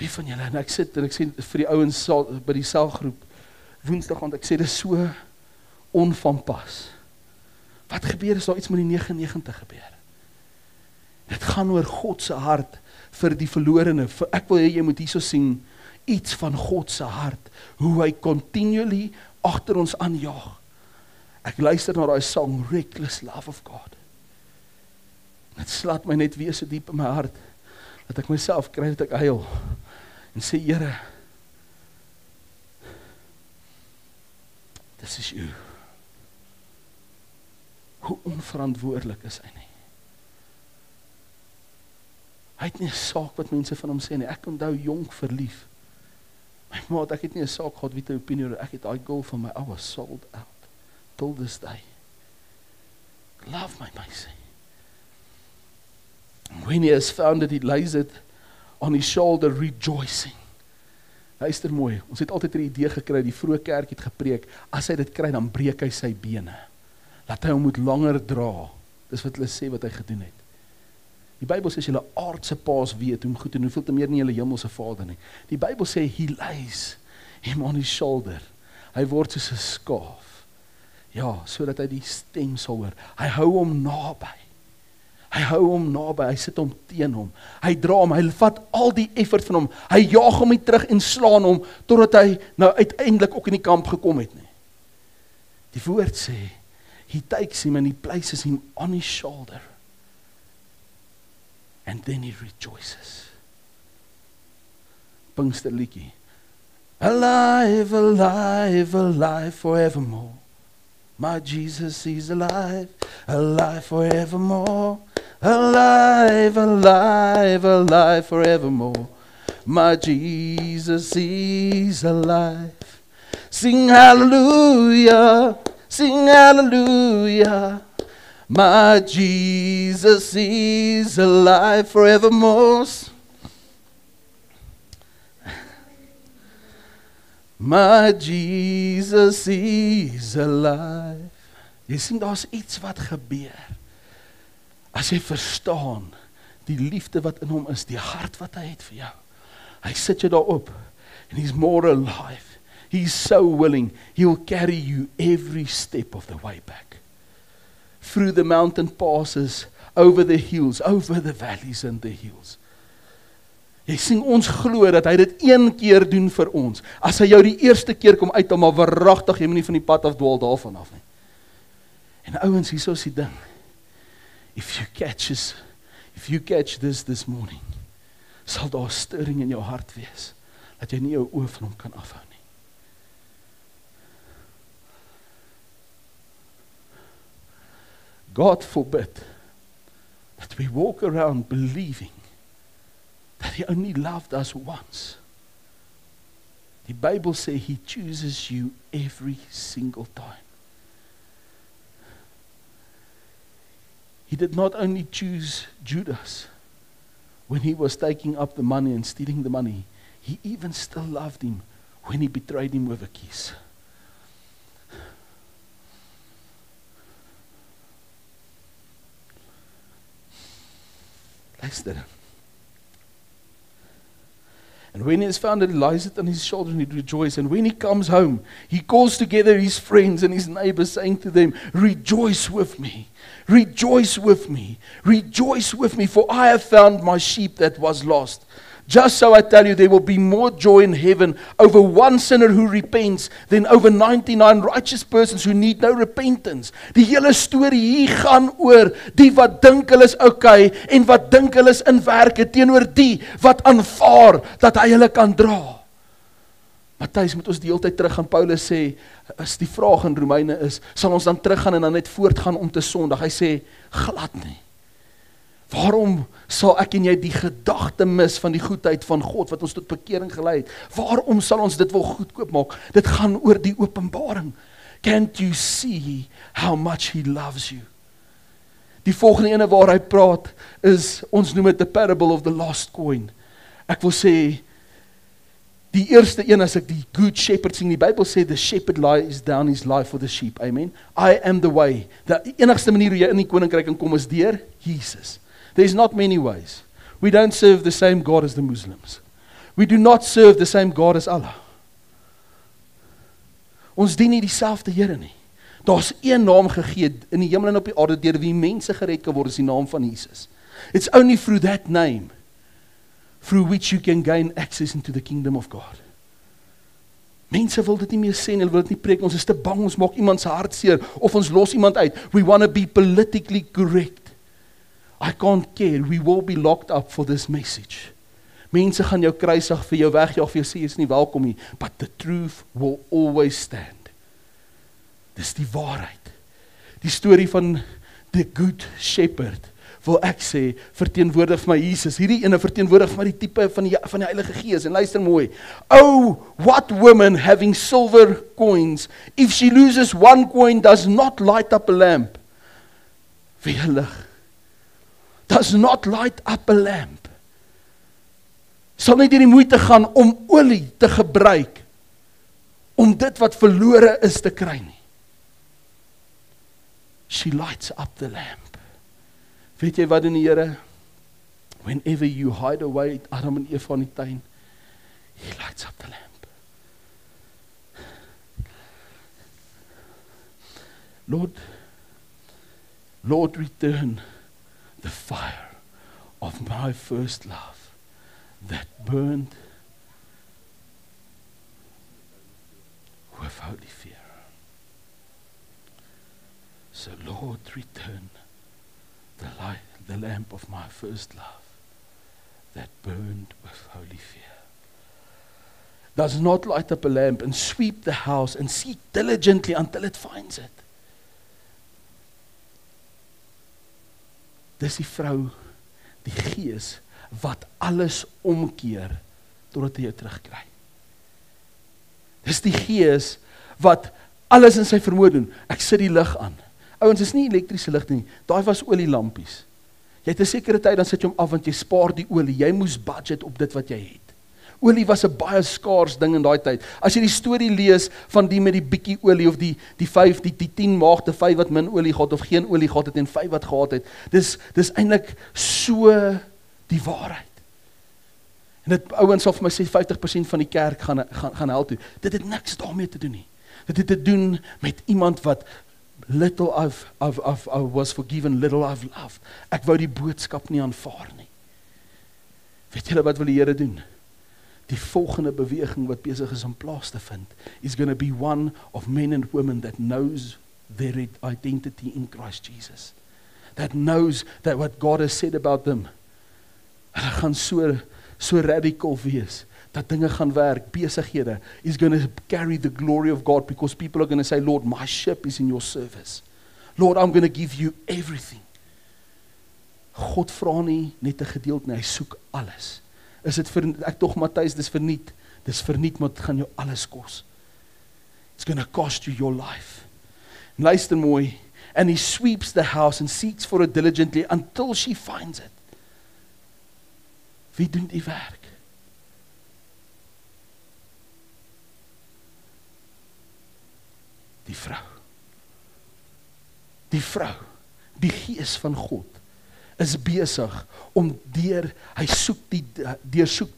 Wie van julle, en ek sit en ek sê vir die ouens by die selgroep Woensdag aand, ek sê dit is so onvanpas. Wat gebeur is daar iets met die 99 gebeur? Dit gaan oor God se hart vir die verlorene. Ek wil jy moet hierso sien iets van God se hart, hoe hy continually agter ons aanjaag. Ek luister na daai song Reckless Love of God. Dit slaat my net weer so diep in my hart dat ek myself kry dat ek huil en sê, Here, dis is U. Hoe onverantwoordelik is hy nie. Hy het nie 'n saak wat mense van hom sê nie. Ek onthou jonk verlief. My maat, ek het nie 'n saak gehad wie te opinie oor, ek het daai girl van my ouwe sold out till this day. Love my meisie. When he has found it, he lays it on his shoulder rejoicing. Luister mooi, ons het altyd die idee gekry, die vroeë kerk het gepreek, as hy dit kry, dan breek hy sy bene. Laat hy hom moet langer dra. Dis wat hulle sê wat hy gedoen het. Die Bybel sê, as julle aardse paas weet, hoe goed en hoeveel te meer nie julle hemelse vader nie. Die Bybel sê, he lays him on his shoulder. Hy word soos 'n skaaf. Ja, sodat hy die stem sal hoor. Hy hou hom naby. Hy hou hom naby, hy sit hom teen hom, hy dra hom, hy vat al die effort van hom, hy jaag hom nie terug en slaan hom, totdat hy nou uiteindelik ook in die kamp gekom het nie. Die woord sê, he takes him and he places him on his shoulder, and then he rejoices. Pinksterliedjie, alive, alive, alive forevermore, my Jesus is alive, alive forevermore. Alive, alive, alive forevermore. My Jesus is alive. Sing hallelujah, sing hallelujah. My Jesus is alive forevermore. My Jesus is alive. Jy sien, daar is iets wat gebeur. As jy verstaan, die liefde wat in hom is, die hart wat hy het vir jou, hy sit jou daarop, and he's more alive, he's so willing, he'll carry you every step of the way back. Through the mountain passes, over the hills, over the valleys and the hills. Jy sien, ons glo dat hy dit een keer doen vir ons, as hy jou die eerste keer kom uit, maar waaragtig, jy moet nie van die pad afdwaal daarvan af nie. En ouens, hier is die ding, if you catch this this morning, sal daar stirring in jou hart wees, dat jy nie jou oor van hom kan afhou nie. God forbid that we walk around believing that he only loved us once. Die Bybel sê, he chooses you every single time. He did not only choose Judas when he was taking up the money and stealing the money, he even still loved him when he betrayed him with a kiss. Luister. And when he is found, he lays it on his shoulder and he rejoices. And when he comes home, he calls together his friends and his neighbors, saying to them, rejoice with me, rejoice with me, rejoice with me, for I have found my sheep that was lost. Just so I tell you, there will be more joy in heaven over one sinner who repents than over 99 righteous persons who need no repentance. Die hele storie hier gaan oor die wat dink hulle is okay en wat dink hulle is in werke teenoor die wat aanvaar dat hy hulle kan dra. Matteus, moet ons die hele tyd teruggaan. Paulus sê, as die vraag in Romeine is, sal ons dan teruggaan en dan net voortgaan om te sondig? Hy sê, glad nie. Waarom sal ek en jy die gedagte mis van die goedheid van God, wat ons tot bekering gelei het? Waarom sal ons dit wel goedkoop maak? Dit gaan oor die openbaring. Can't you see how much he loves you? Die volgende ene waar hy praat, is, ons noem het the parable of the lost coin. Ek wil sê, die eerste een, as ek die good shepherd sing, die Bybel sê, the shepherd lies down his life for the sheep, amen. I am the way. Die enigste manier hoe jy in die koninkryk kan kom, is deur Jesus. There's not many ways. We don't serve the same God as the Muslims. We do not serve the same God as Allah. Ons dien nie dieselfde Here nie. Daar's een naam gegee in die hemel en op die aarde deur wie mense gered kan word, is die naam van Jesus. It's only through that name through which you can gain access into the kingdom of God. Mense wil dit nie meer sê, hulle wil dit nie preek, ons is te bang, ons maak iemand se hart seer of ons los iemand uit. We want to be politically correct. I can't care, we will be locked up for this message. Mense gaan jou kruisig vir jou wegjaag, vir jou sê, jy is nie welkom nie, but the truth will always stand. Dis die waarheid. Die storie van the good shepherd, wil ek sê, verteenwoordig vir my Jesus. Hierdie ene verteenwoordig vir my die type van die Heilige Gees. En luister mooi. Oh, what woman having silver coins, if she loses one coin, does not light up a lamp. Weerlig. Does not light up a lamp. Sal nie deur die moeite gaan om olie te gebruik, om dit wat verlore is te kry nie. She lights up the lamp. Weet jy wat doen die Here? Whenever you hide away Adam en Eva in die tuin, he lights up the lamp. Lord, return the fire of my first love that burned with holy fear. So Lord, return the light, the lamp of my first love that burned with holy fear. Does not light up a lamp and sweep the house and seek diligently until it finds it. Dis die vrou, die gees, wat alles omkeer, totdat hy jou terugkry. Dis die gees, wat alles in sy vermoë doen. Ek sit die lig aan. Ouwens, is nie elektriese lig nie, daai was olielampies. Jy het 'n sekere tyd, dan sit jy hom af, want jy spaar die olie, jy moes budget op dit wat jy het. Olie was 'n baie skaars ding in daai tyd. As jy die storie lees van die met die bietjie olie, of die 10 maagde, 5 wat min olie gehad, of geen olie gehad het, en 5 wat gehad het, dis eintlik so die waarheid. En dit ouens sal vir my sê, 50% van die kerk gaan hel toe. Dit het niks daarmee te doen nie. Dit het te doen met iemand wat little I was forgiven, little I've loved. Ek wou die boodskap nie aanvaar nie. Weet julle wat wil die Here doen? Die volgende beweging wat besig is om plaas te vind, is going to be one of men and women that knows their identity in Christ Jesus. That knows that what God has said about them. Hulle gaan so radical wees, dat dinge gaan werk, besighede, is going to carry the glory of God, because people are going to say, Lord, my ship is in your service. Lord, I'm going to give you everything. God vra nie net 'n gedeelte nie, hy soek alles. Is dit vir, ek tog Matteus, dis verniet, maar dit gaan jou alles kos. It's going to cost you your life. En luister mooi, and he sweeps the house and seeks for it diligently until she finds it. Wie doen die werk? Die vrou, die gees van God, is besig om hy soek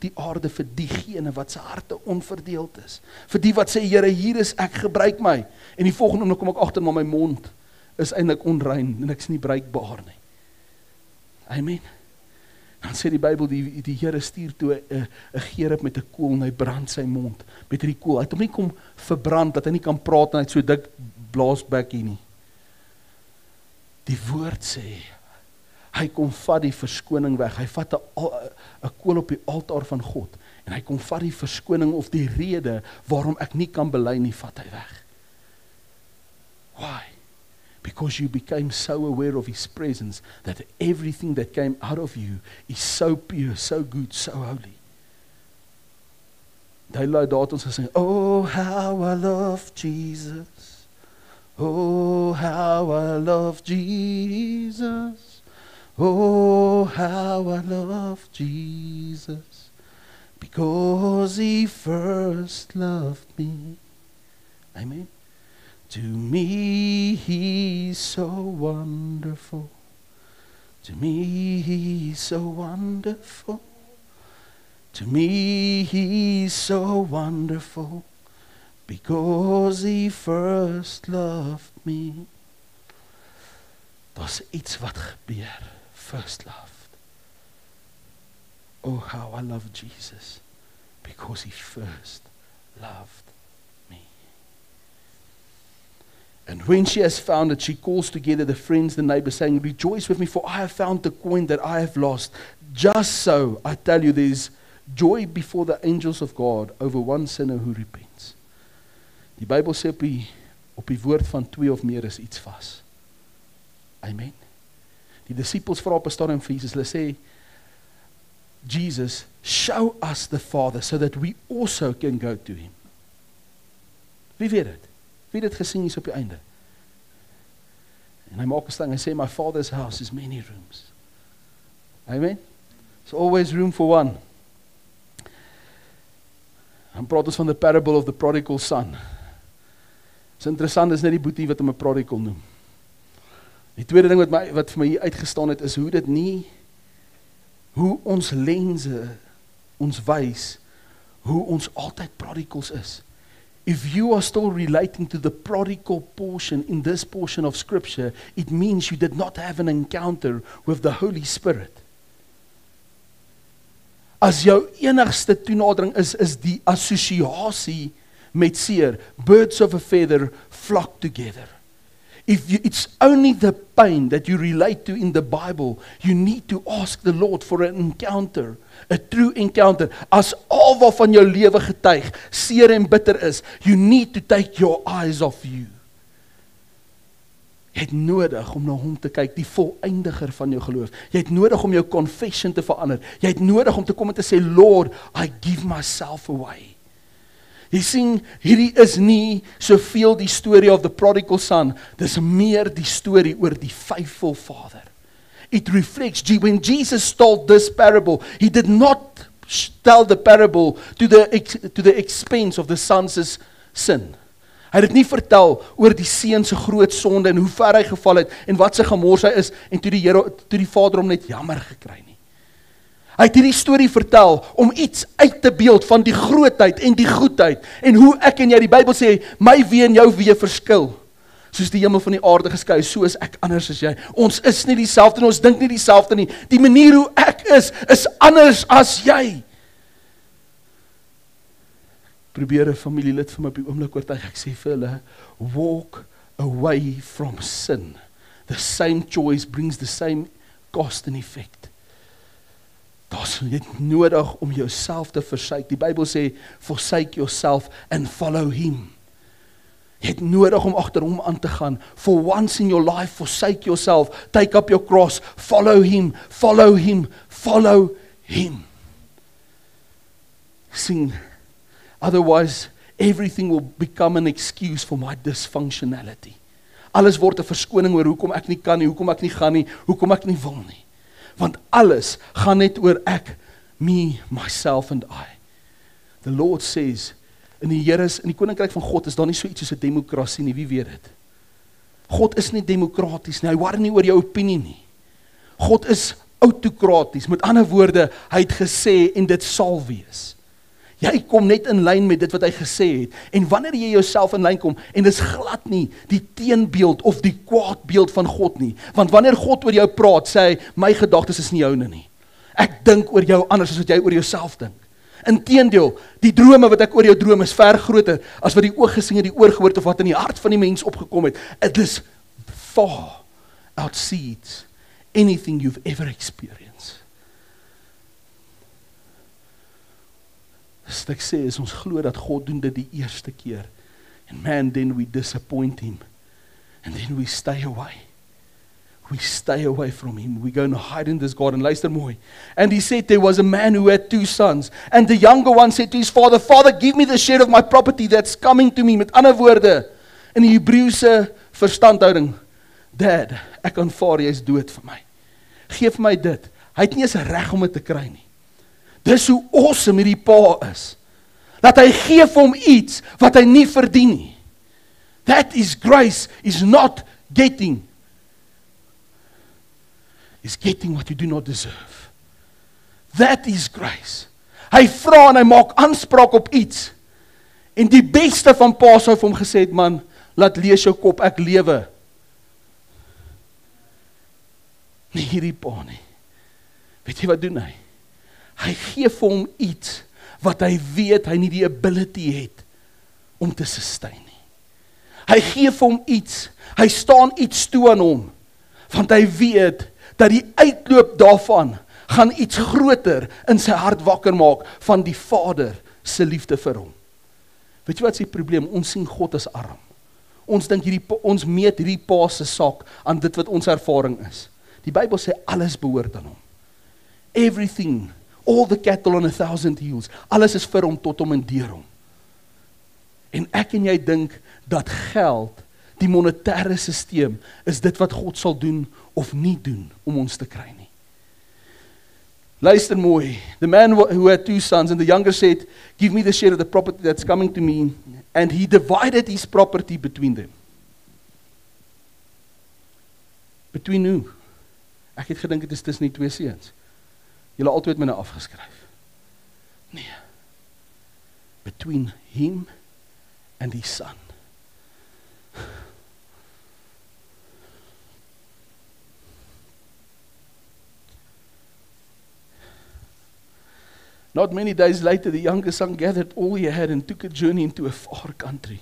die aarde vir diegene wat sy harte onverdeeld is. Vir die wat sê, Here, hier is ek, gebruik my. En die volgende oomblik kom ek agter, maar my mond is eintlik onrein en ek is nie bruikbaar nie. Amen. Dan sê die Bybel, die Here stuur toe 'n gerub met 'n koel en hy brand sy mond met die koel. Hy het hom nie kom verbrand, dat hy nie kan praat en hy het so dik blaasbekkie nie. Die woord sê, hy kom vat die verskoning weg, hy vat 'n koel op die altaar van God en hy kom vat die verskoning of die rede waarom ek nie kan bely nie, vat hy weg. Why? because you became so aware of His presence that everything that came out of you is so pure, so good, so holy. They lay down and say, "Oh, how I love Jesus. Oh, how I love Jesus. Oh, how I love Jesus. Because He first loved me." Amen. To me He's so wonderful. To me He's so wonderful. To me He's so wonderful. Because He first loved me. Was iets wat gebeur. First loved. Oh, how I love Jesus. Because He first loved. And when she has found it, she calls together the friends, the neighbors, saying, "Rejoice with me, for I have found the coin that I have lost." Just so, I tell you, there is joy before the angels of God over one sinner who repents. Die Bybel sê op die woord van twee of meer is iets vas. Amen. Die disciples vra op 'n stadium vir Jesus, hulle sê, "Jesus, show us the Father so that we also can go to Him." Wie weet dit? Wie dit gesing is op die einde. En hy maak 'n slang, hy sê, "My Father's house is many rooms." Amen? There's always room for one. Dan praat ons van the parable of the prodigal son. Is interessant, is net die boetie wat hom 'n prodigal noem. Die tweede ding wat vir my hier uitgestaan het, is hoe ons lense ons wys, hoe ons altyd prodigals is. If you are still relating to the prodigal portion in this portion of Scripture, it means you did not have an encounter with the Holy Spirit. As jou enigste toenadering is die associatie met seer. Birds of a feather flock together. It's only the pain that you relate to in the Bible. You need to ask the Lord for an encounter, a true encounter. As al wat van jou lewe getuig, seer en bitter is, you need to take your eyes off you. Jy het nodig om na Hom te kyk, die volëindiger van jou geloof. Jy het nodig om jou confession te verander. Jy het nodig om te kom en te sê, "Lord, I give myself away." Jy sien, hierdie is nie soveel die story of the prodigal son. Dis meer die story oor die faithful Father. It reflects, when Jesus told this parable, He did not tell the parable to the expense of the son's sin. Hy het nie vertel oor die seun se groot sonde en hoe ver hy geval het en wat sy gemors hy is en toe die Vader hom net jammer gekry nie. Hy het hierdie storie vertel om iets uit te beeld van die grootheid en die goedheid en hoe ek en jy, die Bybel sê, my wee en jou wee verskil. Soos die hemel van die aarde geskei, so is ek anders as jy. Ons is nie dieselfde en ons dink nie dieselfde nie. Die manier hoe ek is anders as jy. Probeer 'n familielid vir my op die oomblik oortuig, ek sê vir hulle, walk away from sin. The same choice brings the same cost and effect. Daar's net nodig om jouself te versuik. Die Bybel sê, "Forsake yourself and follow Him." Jy het nodig om agter Hom aan te gaan. For once in your life, forsake yourself, take up your cross, follow Him, follow Him, follow Him. Sing. Otherwise, everything will become an excuse for my dysfunctionality. Alles word 'n verskoning oor hoekom ek nie kan nie, hoekom ek nie gaan nie, hoekom ek nie wil nie. Want alles gaan net oor ek, me, myself and I. The Lord says, in die koninkryk van God is daar nie so iets soos 'n demokrasie nie, wie weet dit? God is nie demokraties nie, hy worry nie oor jou opinie nie. God is autokraties, met ander woorde, hy het gesê en dit sal wees. Jy kom net in lyn met dit wat hy gesê het, en wanneer jy jouself in lyn kom, en dis glad nie die teenbeeld of die kwaadbeeld van God nie, want wanneer God oor jou praat, sê hy, my gedagtes is nie joune nie. Ek dink oor jou anders as wat jy oor jouself dink. Inteendeel, die drome wat ek oor jou droom is ver groter, as wat die oog gesien het, die oor gehoor het, of wat in die hart van die mens opgekom het. It is far outseeds anything you've ever experienced. As ek sê, is ons glo dat God doen dit die eerste keer. And man, then we disappoint Him. And then we stay away. We stay away from him. We go and hide in this garden. Luister mooi. And he said, there was a man who had 2 sons. And the younger one said to his father, Father, give me the share of my property that's coming to me. Met ander woorde, in die Hebreëse verstandhouding, Dad, ek aanvaar, jy is dood vir my. Geef my dit. Hy het nie eens reg om dit te kry nie. Dis hoe awesome hierdie pa is. Dat hy geef hom iets wat hy nie verdien nie. That is grace, is not getting. Is getting what you do not deserve. That is grace. Hy vra en hy maak aanspraak op iets. En die beste van pa sou vir hom gesê het, man, laat lees jou kop, ek lewe. Nie hierdie pa nie. Weet jy wat doen hy? Hy gee vir hom iets wat hy weet hy nie die ability het om te sustain nie. Hy gee vir hom iets. Hy staan iets toe aan hom. Want hy weet dat die uitloop daarvan gaan iets groter in sy hart wakker maak van die Vader se liefde vir hom. Weet jy wat is die probleem? Ons sien God as arm. Ons dink ons meet hierdie pa se saak aan dit wat ons ervaring is. Die Bybel sê alles behoort aan hom. Everything, all the cattle on 1,000 hills, alles is vir hom, tot hom en deur hom. En ek en jy dink dat geld, die monetaire systeem, is dit wat God sal doen of nie doen om ons te kry nie. Luister mooi. The man who had 2 sons, and the younger said, give me the share of the property that's coming to me. And he divided his property between them. Between who? Ek het gedink het is tussen die 2 seuns. Julle altyd my nou afgeskryf. Nee. Between him and his son. Not many days later, the youngest son gathered all he had and took a journey into a far country.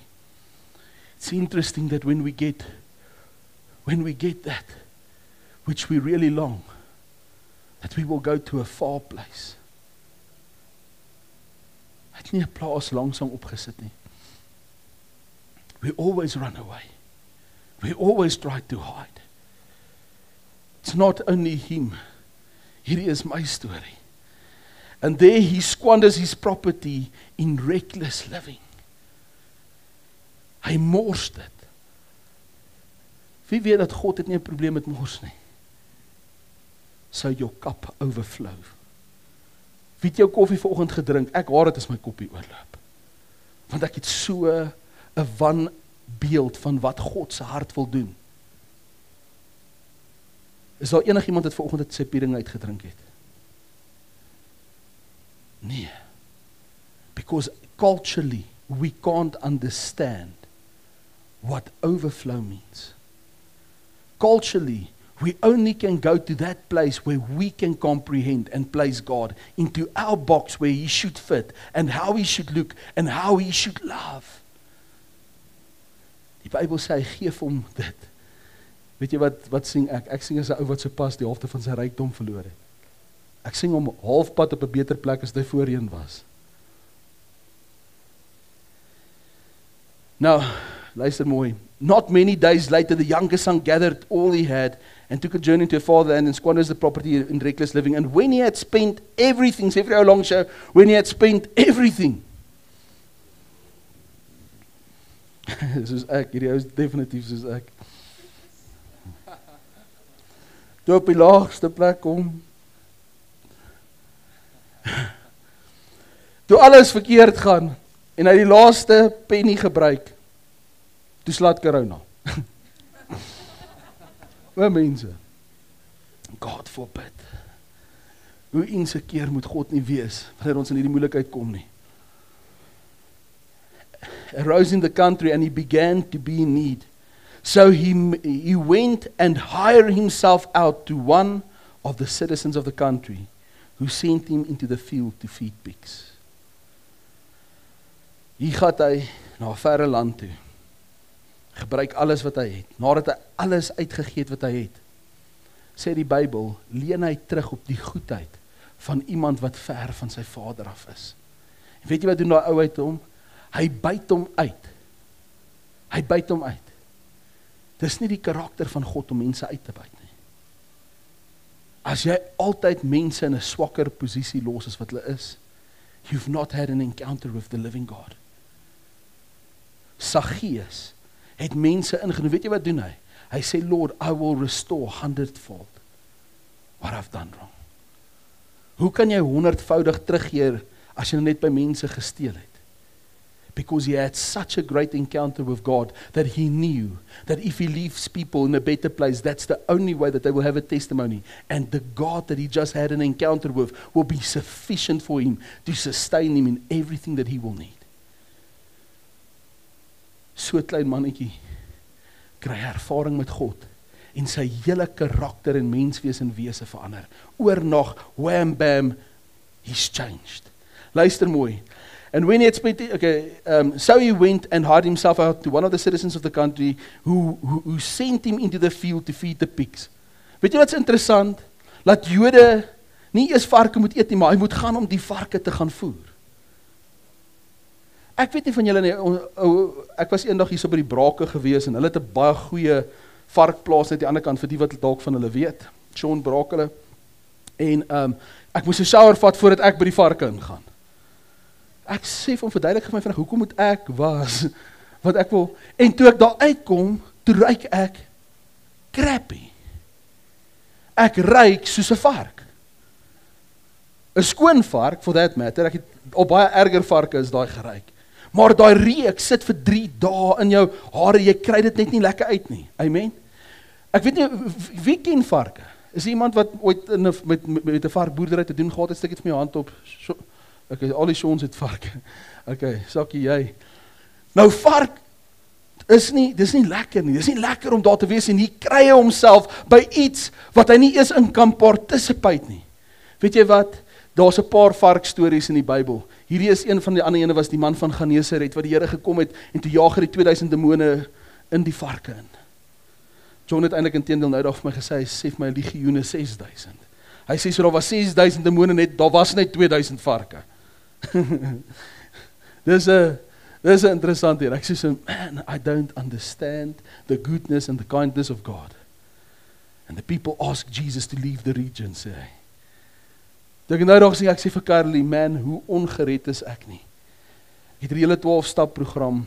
It's interesting that when we get that which we really long, that we will go to a far place. Hy het nie 'n plaas langsaam opgesit nie. We always run away. We always try to hide. It's not only him. Hierdie is my story. And there he squanders his property in reckless living. Hy mors dit. Wie weet dat God het nie 'n probleem met mors nie? Sou jou kap overflow. Wie het jou koffie vanoggend gedrink? Ek haat dit as my koppie oorloop. Want ek het so 'n wanbeeld van wat God se hart wil doen. Is daar enigiemand wat vanoggend sy piering uitgedrink het? Nee. Because culturally we can't understand what overflow means. Culturally we only can go to that place where we can comprehend and place God into our box where He should fit and how He should look and how He should love. Die Bybel sê, geef hom dit. Weet jy wat sing ek? Ek sing as 'n ou wat so pas die helfte van sy rykdom verloor het. Ek sing hom halfpad op 'n beter plek as hy voorheen was. Nou, luister mooi. Not many days later, the youngest son gathered all he had and took a journey to a far land and squanders the property in reckless living. And when he had spent everything, sê vir jou lank show, when he had spent everything, soos ek, hierdie is definitief soos ek. Toe op die laagste plek kom, toe alles verkeerd gaan, en hy die laaste penny gebruik, toe slaat corona. Wat mense, God forbid, hoe insekeer moet God nie wees, wanneer ons in die moeilikheid kom nie. Arose in the country and he began to be in need. So he went and hired himself out to one of the citizens of the country who sent him into the field to feed pigs. Hier gaat hy na 'n verre land toe. Gebruik alles wat hy het. Nadat hy alles uitgegee het wat hy het, sê die Bybel, leen hy terug op die goedheid van iemand wat ver van sy vader af is. En weet jy wat doen daai ou uit hom? Hy byt hom uit. Dis nie die karakter van God om mense uit te buit nie. As jy altyd mense in 'n swakker posisie los as wat hulle is, you've not had an encounter with the living God. Sacheus het mense ingenooi. Weet jy wat doen hy? Hy sê, Lord, I will restore 100-fold what I've done wrong. Hoe kan jy 100-voudig terugkeer as jy net by mense gesteel het? Because he had such a great encounter with God that he knew that if he leaves people in a better place, that's the only way that they will have a testimony. And the God that he just had an encounter with will be sufficient for him to sustain him in everything that he will need. So klein mannetjie kry ervaring met God en sy hele karakter en menswees en wese verander. Oornag, wham bam, he's changed. Luister mooi. And when he had spent it, so he went and hired himself out to one of the citizens of the country who sent him into the field to feed the pigs. Weet jy wat is interessant? Laat Jode nie eers varke moet eet nie, maar hy moet gaan om die varke te gaan voer. Ek weet nie van julle nie, ek was eendag hier so by die Brake gewees en hulle het 'n baie goeie varkplaas net die ander kant vir die wat dalk van hulle weet. Sean Brake hulle. En ek moes 'n shower vat voordat ek by die varke ingaan. Ek sê van verduidelik vir my vinnig, hoekom moet ek was, wat ek wil, en toe ek daar uitkom, toe ruik ek crappy. Ek ruik soos 'n vark. 'n Skoon vark, for that matter, ek het op baie erger varke is daai geruik. Maar daai reuk sit vir 3 dae in jou hare, jy kry dit net nie lekker uit nie, amen? Ek weet nie, wie ken varke? Is iemand wat ooit met 'n varkboerdery te doen gehad het, stik iets met jou hand op, so, okay, al die Sean's het varke. Okay, Sakkie, jy. Nou, vark dis nie lekker nie. Dis nie lekker om daar te wees en hy kry homself by iets wat hy nie eens in kan participate nie. Weet jy wat? Daar's 'n paar varkstories in die Bybel. Hierdie is een van die ander ene was die man van Ganeser het wat die Here gekom het en toe jaag hy die 2000 demone in die varke in. John het eintlik inteendeel nou daar vir my gesê, hy sê vir my legioene 6000. Hy sê so daar was 6000 demone net, daar was net 2000 varke. Dis 'n interessante hier. Ek sê so, man, I don't understand the goodness and the kindness of God. And the people asked Jesus to leave the region, sê hy. Toe ek nou nog sê, ek sê vir Carly, man, hoe ongered is ek nie. Ek het die hele 12-stap program.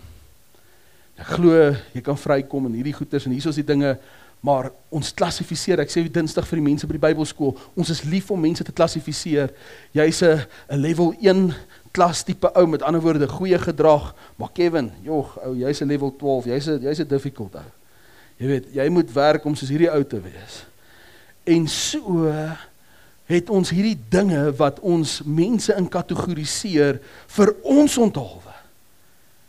Ek glo, jy kan vrykom in hierdie goeders en hier is die dinge, maar ons klassifiseer, ek sê dinsdag vir die mense by die Bybelskool, ons is lief om mense te klassifiseer, jy is 'n level 1 klas type ou, met ander woorde, goeie gedrag, maar Kevin, joh, ou, jy is 'n level 12, jy is 'n difficult ou, jy weet, jy moet werk om soos hierdie ou te wees, en so het ons hierdie dinge, wat ons mense in kategoriseer, vir ons onthalwe,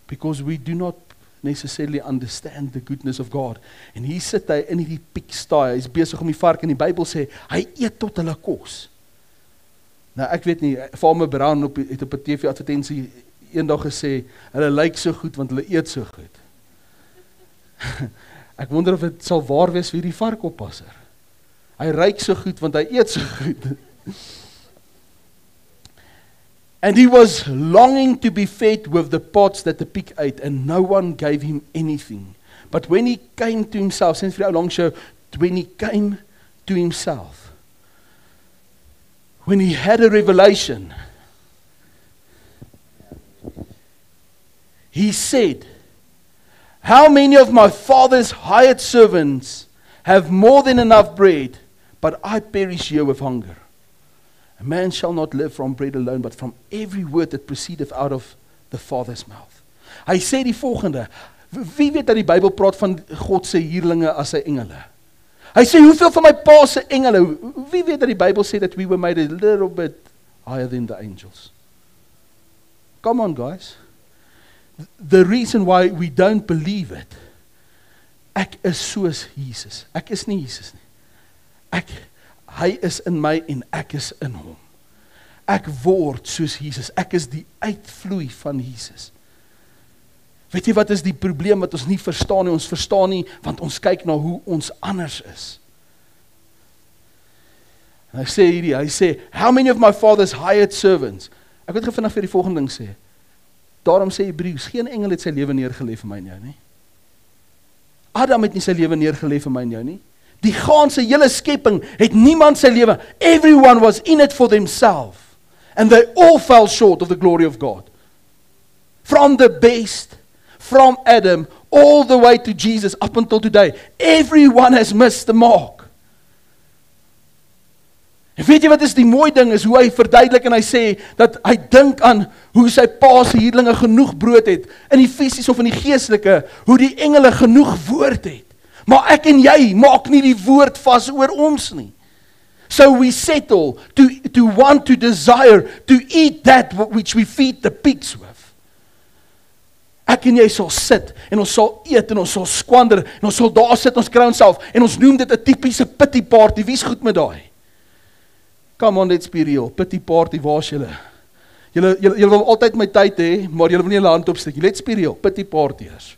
because we do not necessarily understand the goodness of God. En hier sit hy in die pikstaai, hy is besig om die vark, en die Bybel sê, hy eet tot hulle kos. Nou ek weet nie, Farmer Brown het op 'n TV-advertensie eendag gesê, hulle lyk so goed, want hulle eet so goed. Ek wonder of dit sal waar wees vir die varkoppasser. Hy ruik so goed, want hy eet so goed. And he was longing to be fed with the pods that the pig ate, and no one gave him anything. But when he came to himself, since we are long show, when he came to himself, when he had a revelation, he said, "How many of my father's hired servants have more than enough bread, but I perish here with hunger? A man shall not live from bread alone, but from every word that proceedeth out of the Father's mouth." Hy sê die volgende, wie weet dat die Bybel praat van God se huurlinge as sy engele? Hy sê, hoeveel van my pa se engele, wie weet dat die Bybel sê that we were made a little bit higher than the angels? Come on guys. The reason why we don't believe it, ek is soos Jesus. Ek is nie Jesus nie. Hy is in my en ek is in hom. Ek word soos Jesus. Ek is die uitvloei van Jesus. Weet jy wat is die probleem wat ons nie verstaan nie? Ons verstaan nie, want ons kyk na hoe ons anders is. En hy sê hierdie, hy sê, how many of my father's hired servants? Ek wil vinnig vir die volgende ding sê. Daarom sê Hebreërs, geen engel het sy lewe neergelê vir my en jou nie. Adam het nie sy lewe neergelê vir my en jou nie. Die ganse hele skepping het niemand sy lewe. Everyone was in it for themselves. And they all fell short of the glory of God. From the best, from Adam, all the way to Jesus, up until today, everyone has missed the mark. En weet jy wat is die mooi ding, is hoe hy verduidelik en hy sê, dat hy dink aan hoe sy pa se huurlinge genoeg brood het, in die fisies of in die geestelike, hoe die engele genoeg woord het. Maar ek en jy maak nie die woord vas oor ons nie. So we settle to want to desire to eat that which we feed the pigs with. Ek en jy sal sit, en ons sal eet, en ons sal skwander, en ons sal daar sit, ons kry onsself, en ons noem dit 'n tipiese pity party, wie is goed met daai? Come on, let's be real. Pity party, waar is julle? Julle wil altyd my tyd hê, maar julle wil nie julle hand opsteek. Let's be real, pity partyers.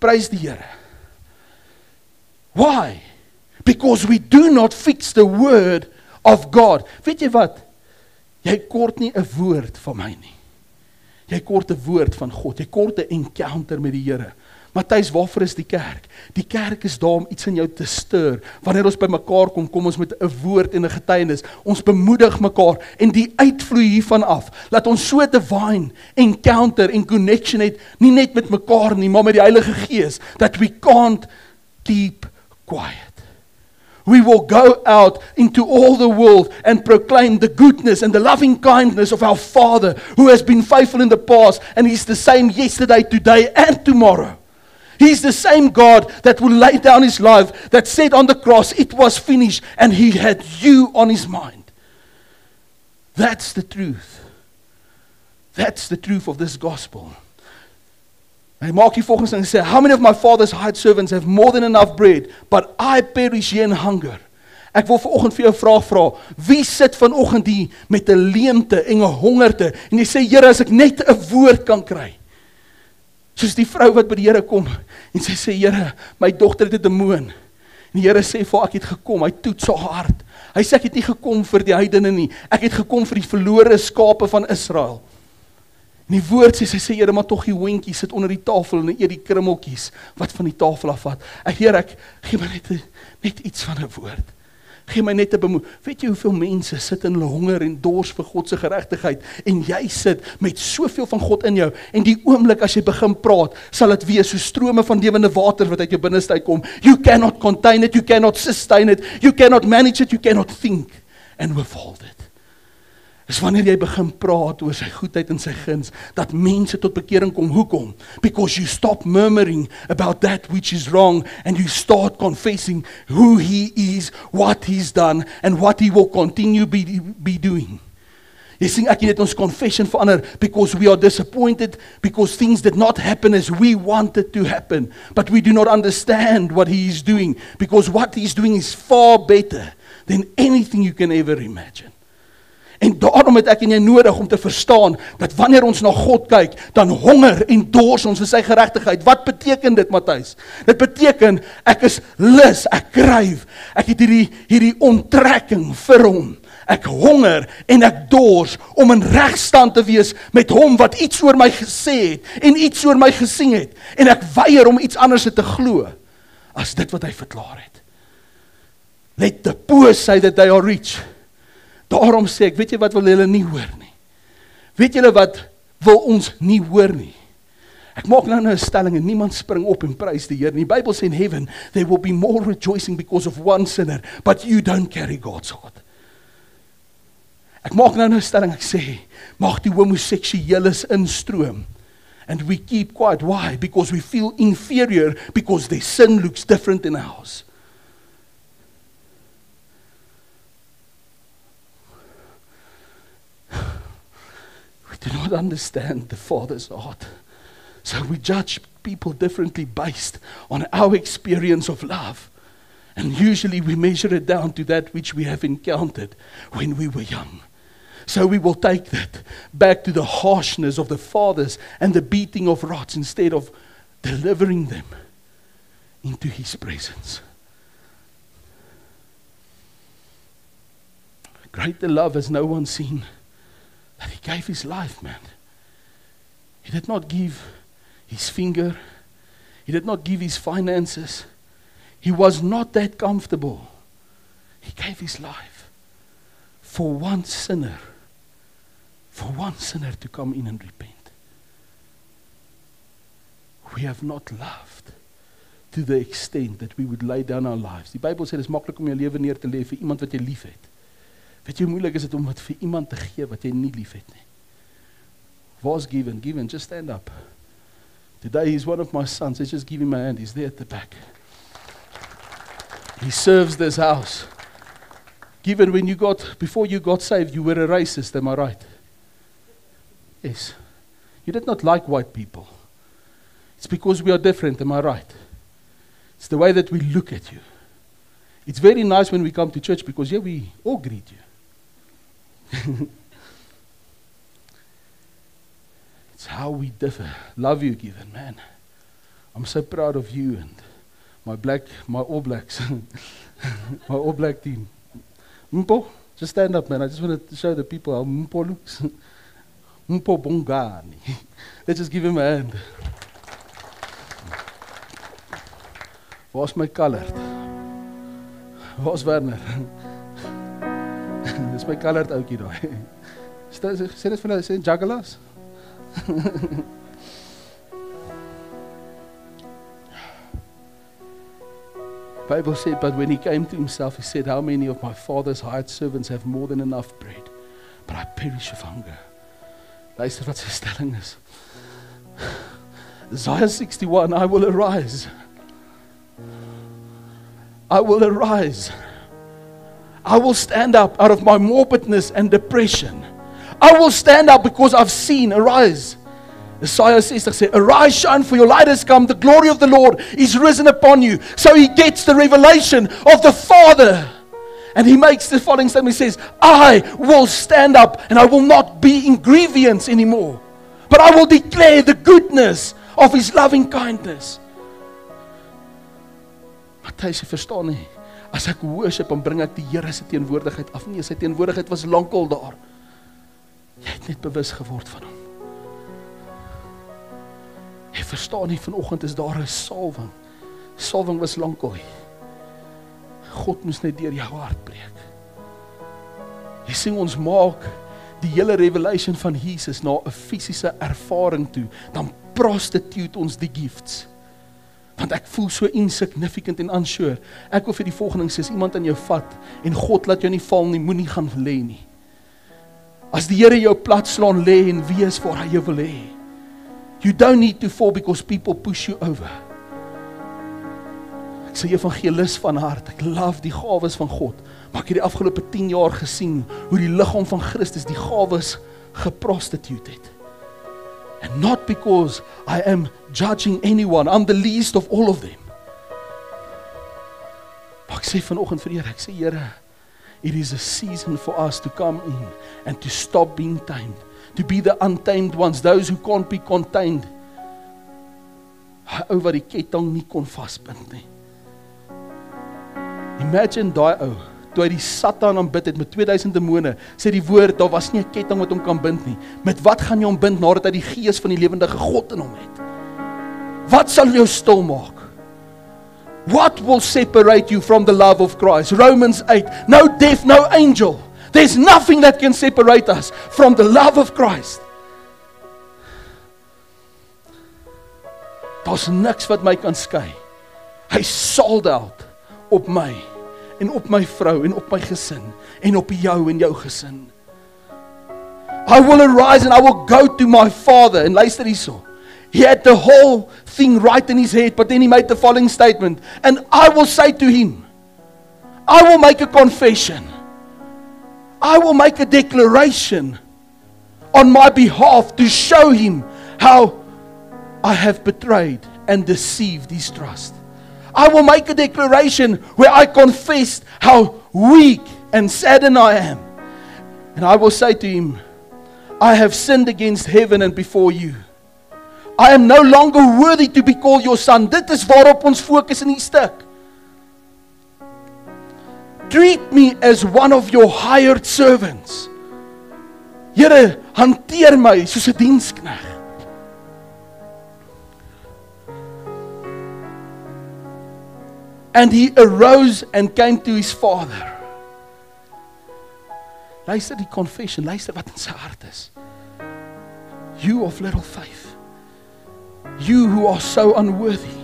Prys die Here. Why? Because we do not fix the word of God. Weet jy wat? Jy kort nie 'n woord van my nie. Jy kort 'n woord van God. Jy kort 'n encounter met die Here. Matteus, waarvoor is die kerk? Die kerk is daar om iets in jou te stir. Wanneer ons by mekaar kom, kom ons met 'n woord en 'n getuienis. Ons bemoedig mekaar en die uitvloei hiervan af. Laat ons so 'n divine encounter en connection het, nie net met mekaar nie, maar met die Heilige Gees, that we can't keep quiet. We will go out into all the world and proclaim the goodness and the loving kindness of our Father, who has been faithful in the past, and He's the same yesterday, today, and tomorrow. He's the same God that will lay down His life, that said on the cross, it was finished, and He had you on His mind. That's the truth. That's the truth of this gospel. Hy maak hier volgens en sê, how many of my father's hired servants have more than enough bread, but I perish here in hunger? Ek wil vanoggend vir jou 'n vraag vra. Wie sit vanoggend hier met 'n leemte en 'n hongerte, en jy sê, Here, as ek net 'n woord kan kry? Soos die vrou wat by die Here kom, en sy sê, Here, my dogter het 'n demoon. En die Here sê vir haar, ek het gekom, hy toets haar hart. Hy sê, ek het nie gekom vir die heidene nie, ek het gekom vir die verlore skape van Israel. En die woord sê, sy sê, Here, maar tog die hoentjies sit onder die tafel, en eet die krummeltjies, wat van die tafel afvat. Ek, Here, ek gee my net iets van 'n woord. Gee my net 'n bemoed. Weet jy hoeveel mense sit in honger en dors vir God se geregtigheid, en jy sit met soveel van God in jou, en die oomblik as jy begin praat, sal dit wees so strome van lewende water wat uit jou binneste uitkom. You cannot contain it, you cannot sustain it, you cannot manage it, you cannot think and withhold it. Dis wanneer jy begin praat oor sy goedheid en sy guns, dat mense tot bekering kom. Hoekom? Because you stop murmuring about that which is wrong, and you start confessing who He is, what He's done, and what He will continue be doing. Jy sien, ek het ons confession verander, because we are disappointed, because things did not happen as we wanted to happen, but we do not understand what He is doing, because what He is doing is far better than anything you can ever imagine. En daarom het ek en jy nodig om te verstaan, dat wanneer ons na God kyk, dan honger en dors ons vir sy geregtigheid. Wat beteken dit, Matteus? Dit beteken, ek is lus, ek kryf, ek het hierdie onttrekking vir hom. Ek honger en ek dors om in regstand te wees met hom wat iets oor my gesê het en iets oor my gesing het. En ek weier om iets anders te glo, as dit wat hy verklaar het. Let the poor say that they are rich. Daarom sê ek, weet jy wat wil julle nie hoor nie? Weet julle wat wil ons nie hoor nie? Ek maak nou 'n stelling en niemand spring op en prys die Here nie. Die Bybel sê in heaven, there will be more rejoicing because of one sinner, but you don't carry God's heart. Ek maak nou 'n stelling, ek sê, mag die homoseksueles instroom. And we keep quiet. Why? Because we feel inferior, because their sin looks different in ours. Do not understand the Father's heart. So we judge people differently based on our experience of love. And usually we measure it down to that which we have encountered when we were young. So we will take that back to the harshness of the fathers and the beating of rods, instead of delivering them into His presence. Greater love has no one seen. That He gave His life, man. He did not give His finger. He did not give his finances. He was not that comfortable. He gave his life for one sinner to come in and repent. We have not loved to the extent that we would lay down our lives. Die Bybel sê dit is maklik om jou lewe neer te lê vir iemand wat jy liefhet. Weet jy hoe moeilik is dit om dit vir iemand te gee wat jy nie liefhet nie? Was given, given, just stand up. Today he's one of my sons. Let's just give him my hand. He's there at the back. He serves this house. Given, when you got, before you got saved, you were a racist, am I right? Yes. You did not like white people. It's because we are different, am I right? It's the way that we look at you. It's very nice when we come to church because yeah, we all greet you. It's how we differ. Love you, Given, man. I'm so proud of you and my All Blacks, my All Black team. Mpo, just stand up, man. I just want to show the people how Mpo looks. Mpo Bongani. Let's just give him a hand. Waar's my colored? Waar's Werner? Dis my colored oukie daai. Sê dit vir hulle, sê juggalas. Bible said, but when he came to himself, he said, how many of my father's hired servants have more than enough bread? But I perish of hunger. Luister wat sy stelling is. Isaiah 61, I will arise. I will arise. I will stand up out of my morbidness and depression. I will stand up because I've seen. Arise. Isaiah 60 says, arise, shine, for your light has come. The glory of the Lord is risen upon you. So he gets the revelation of the Father. And he makes the following statement. He says, I will stand up and I will not be in grievance anymore. But I will declare the goodness of his loving kindness. Matteus, jy verstaan nie. As ek worship, dan bring ek die Here se teenwoordigheid af. Nee, sy teenwoordigheid was lankal daar. Jy het net bewus geword van hom. Jy verstaan nie, vanoggend is daar 'n salwing. Salwing was lankal. God moes net deur jou hart breek. Hy sing ons maak die hele revelation van Jesus na 'n fisiese ervaring toe. Dan prostitute ons die gifts. Want ek voel so insignificant en unsure. Ek wil vir die volgende sê, as iemand aan jou vat en God laat jou nie val nie, moenie gaan lê nie. As die Here jou plat slaan, lê en wees waar hy jou wil hê. You don't need to fall because people push you over. Ek sê evangelis van hart, ek love die gawes van God. Maar ek het die afgelope 10 jaar gesien hoe die liggaam van Christus die gawes geprostitute het. And not because I am judging anyone. I'm the least of all of them. Maar ek sê vanoggend vir Here, ek sê Here, it is a season for us to come in and to stop being tamed. To be the untamed ones, those who can't be contained. Hy ou wat die ketting nie kon vaspind nie. Imagine daai ou, toe hy die Satan aanbid het met 2000 demone, sê die woord, daar was nie 'n ketting wat hom kan bind nie. Met wat gaan jy hom bind nadat hy die gees van die lewendige God in hom het? Wat sal jou stil maak? What will separate you from the love of Christ? Romans 8, no death, no angel. There's nothing that can separate us from the love of Christ. Daar's niks wat my kan skei. Hy sold out op my. En op my vrou, en op my gesin, en op jou en jou gesin. I will arise and I will go to my father. En luister hierso. He had the whole thing right in his head, but then he made the following statement. And I will say to him, I will make a confession. I will make a declaration on my behalf to show him how I have betrayed and deceived his trust. I will make a declaration where I confess how weak and saddened I am. And I will say to him, I have sinned against heaven and before you. I am no longer worthy to be called your son. Dit is waarop ons fokus in die stuk. Treat me as one of your hired servants. Here, hanteer my soos 'n dienskneg. And he arose and came to his father. Luister die confession, luister wat in sy hart is. You of little faith, you who are so unworthy.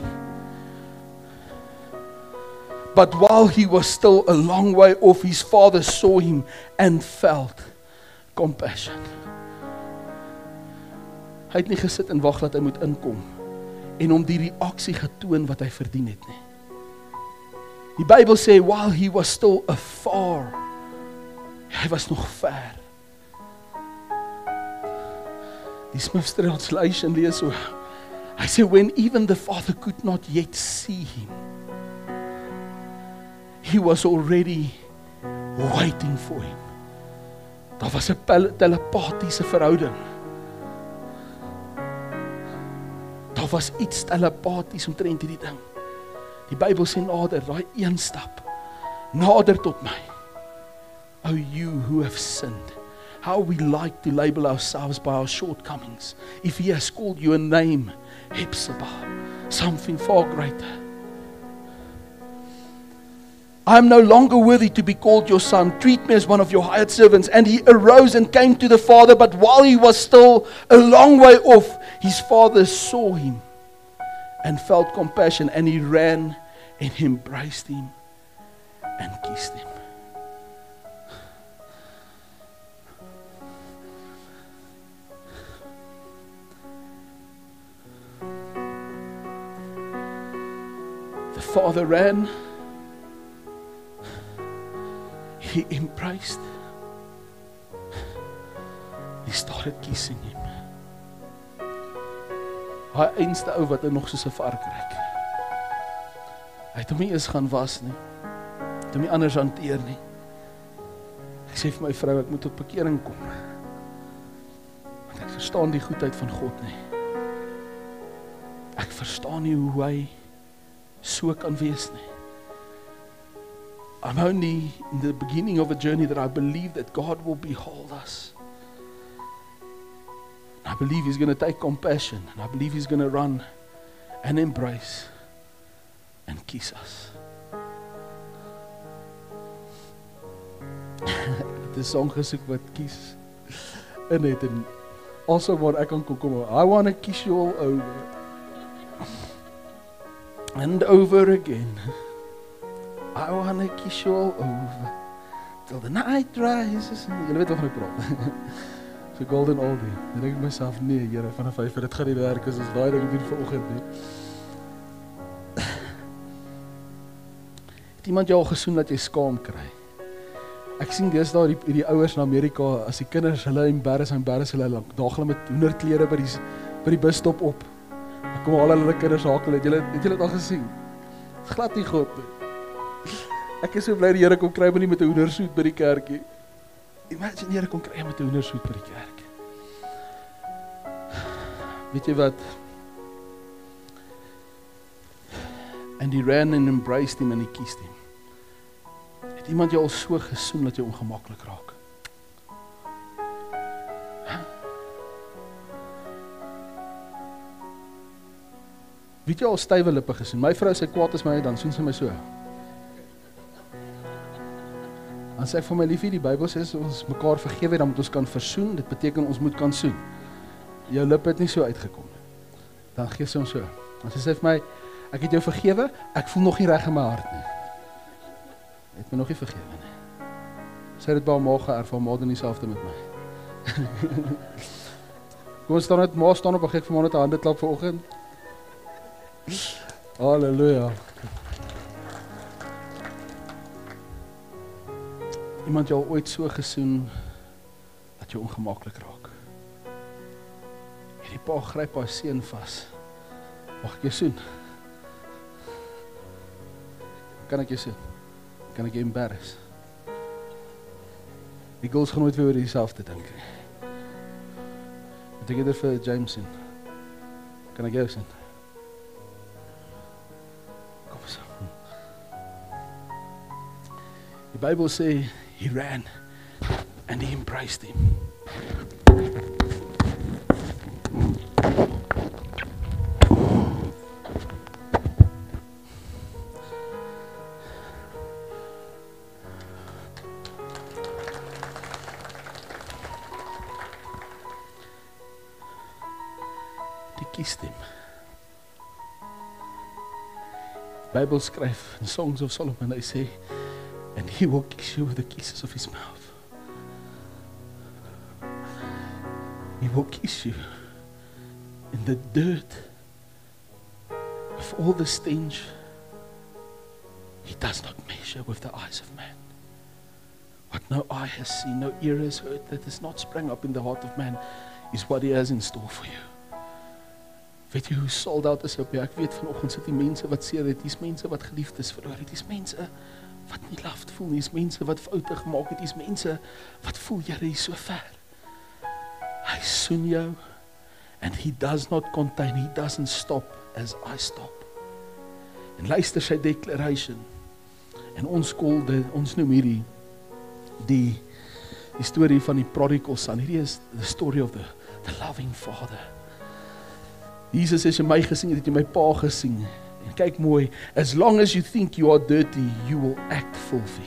But while he was still a long way off, his father saw him and felt compassion. Hy het nie gesit en wag dat hy moet inkom en om die reaksie getoon wat hy verdien het nie. Die Bybel sê, while he was still afar, hy was nog ver. Die Smith's translation lees so, hy sê, when even the father could not yet see him, he was already waiting for him. Daar was 'n telepathiese verhouding. Daar was iets telepaties omtrent hierdie ding. Die Bybel sê nader, daai een stap, nader tot my. Oh, you who have sinned, how we like to label ourselves by our shortcomings. If he has called you a name, Hephzibah, something far greater. I am no longer worthy to be called your son. Treat me as one of your hired servants. And he arose and came to the father, but while he was still a long way off, his father saw him and felt compassion, and he ran and embraced him and kissed him. The father ran. He embraced. He started kissing him. Hy eenste ou wat hy nog soos 'n vark reik. Hy het hom nie eens gaan was nie. Hy het hom nie anders hanteer nie. Ek sê vir my vrou, ek moet tot bekering kom. Want ek verstaan die goedheid van God nie. Ek verstaan nie hoe hy so kan wees nie. I'm only in the beginning of a journey that I believe that God will behold us. And I believe He's going to take compassion. And I believe He's going to run and embrace and kiss us. The song gesoek wat kies in het en also waar ek kan kom. I want to kiss you all over and over again. I wanna kiss you all over till the night rises. Julle weet waarvan ek praat. So golden oldie. Dan denk ek myself, nee Here, vanaf 5 uur, dit gaan nie werk as ons daai ding doen vanoggend nie. Het iemand jou al gesoen dat jy skaam kry? Ek sien dis daar die ouers in Amerika, as die kinders hulle embarrass hulle lank. Daag hulle met hoenderklere by die busstop op. Dan kom al hulle kinders hakel. Het julle dit al gesien? Dit glad nie goed nie. Ek is so bly die Here kom kry my nie met 'n hoendersoet by die kerkie. Imagine die Here kom kry met 'n hoendersoet by die kerk. Weet jy wat? And he ran and embraced him and he kissed him. Het iemand jou al so gesoen dat jy ongemaklik raak? Weet jy al stywe lippe gesoen? My vrou, sy kwaad is my, dan soen sy my so. Dan sê ek vir my liefie, die Bybel sê ons mekaar vergewe, dan moet ons kan versoen. Dit beteken ons moet kan soen. Jou lip het nie so uitgekom nie. Dan gee sy ons so. Dan sê sy vir my, ek het jou vergewe, ek voel nog nie reg in my hart nie. Het my nog nie vergewe nie. Sy het dit by haar ma geërf, haar ma doen dieselfde met my. Kom ons staan net, ma staan op, ek gee vir ma net 'n hande klap vanoggend. Halleluja. Iemand jou ooit so gesoen dat jy ongemaklik raak? Hierdie pa gryp haar seun vas. Mag ek jou soen? Kan ek jou soen? Kan ek jou embarrass? Die girls gaan nooit weer oor dieselfde dink. Moet ek eerder vir James soen? Kan ek jou soen? Kom ons. Die Bybel sê he ran and he embraced him. verkiest Him. The Bible scribes in Songs of Solomon, they say, and He will kiss you with the kisses of His mouth. He will kiss you in the dirt of all the stench. He does not measure with the eyes of man. What no eye has seen, no ear has heard, that has not sprung up in the heart of man, is what He has in store for you. Weet jy hoe sold out is op jou? Ek weet vanoggend sit die mense wat seer het, dis mense wat geliefdes verloor het, dis mense wat nie loved voel nie, dis mense wat foute gemaak het, dis mense wat voel Here is so ver. Hy soen jou, and He does not contain, He doesn't stop as I stop. En luister sy declaration, en ons noem hierdie die storie van die prodigal son. Hierdie is the story of the loving father. Jesus says, jy my gesing het, jy my pa gesing. En kyk mooi, as long as you think you are dirty, you will act filthy.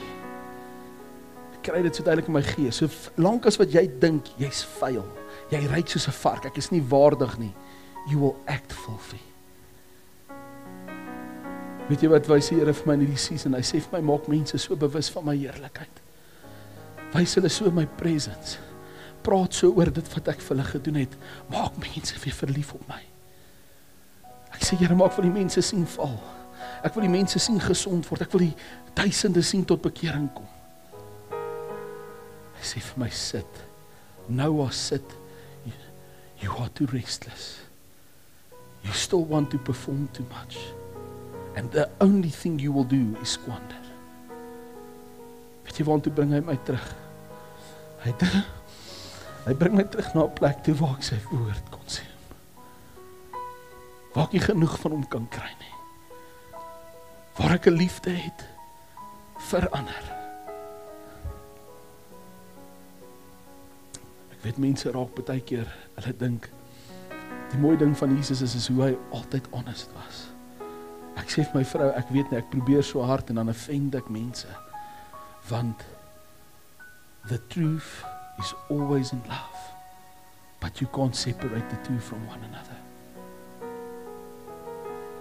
Ek kry dit so duidelik in my gees. So lang as wat jy dink, jy's vuil. Jy ryk soos 'n vark, ek is nie waardig nie. You will act filthy. Weet jy wat wys die Here vir my in hierdie season? Hy sê vir my, maak mense so bewus van my heerlikheid. Wys hulle so my presence. Praat so oor dit wat ek vir hulle gedoen het. Maak mense weer verlief op my. Ek sê, Here, maak wil die mense sien val. Ek wil die mense sien gesond word. Ek wil die duisende sien tot bekering kom. Hy sê vir my, sit. Noah, sit. You are too restless. You still want to perform too much. And the only thing you will do is squander. Weet jy waartoe bring hy my terug? Hy bring my terug na 'n plek toe waar ek sy woord kon sien. Waar ek nie genoeg van hom kan kry nie. Waar ek 'n liefde het vir ander. Ek weet mense raak baie keer, hulle dink, die mooi ding van Jesus is hoe hy altyd honest was. Ek sê vir my vrou, ek weet nie, ek probeer so hard en dan offend ek mense. Want the truth is always in love. But you can't separate the two from one another.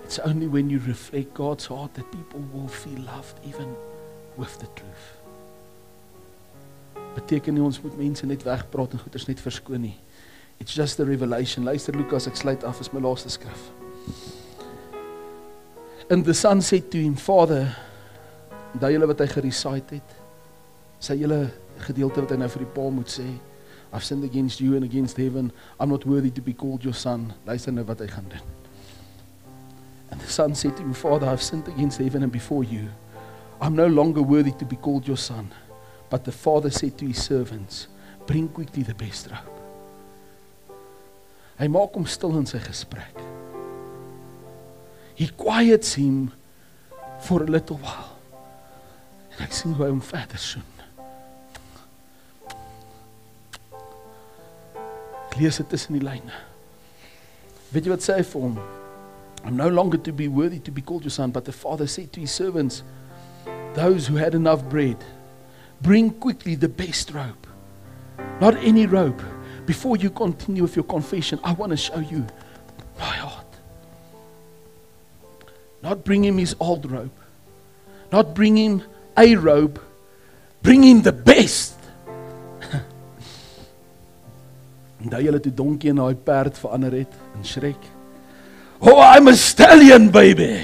It's only when you reflect God's heart that people will feel loved even with the truth. Beteken nie, ons moet mense net wegpraat en goeders net verskoon nie. It's just the revelation. Luister Lukas, ek sluit af, is my laaste skrif. And the son said to him, Father, dat julle wat hy gerecite het, sy julle gedeelte wat hy nou vir die pa moet sê, I've sinned against you and against heaven, I'm not worthy to be called your son. Luister nou wat hy gaan doen. And the son said to him, Father, I've sinned against heaven and before you. I'm no longer worthy to be called your son. But the father said to his servants, bring quickly the best robe. Hy maak hom stil in sy gesprek. He quiets him for a little while. En ek sien hoe hy hom verder soen. Ek lees dit tussen die lyne. Weet jy wat sê hy vir hom? I'm no longer to be worthy to be called your son, but the father said to his servants, those who had enough bread, bring quickly the best robe, not any robe. Before you continue with your confession, I want to show you my heart. Not bring him his old robe, not bring him a robe, bring him the best. En daai hele toe donkie en daai perd verander het in Shrek. Oh, I'm a stallion, baby.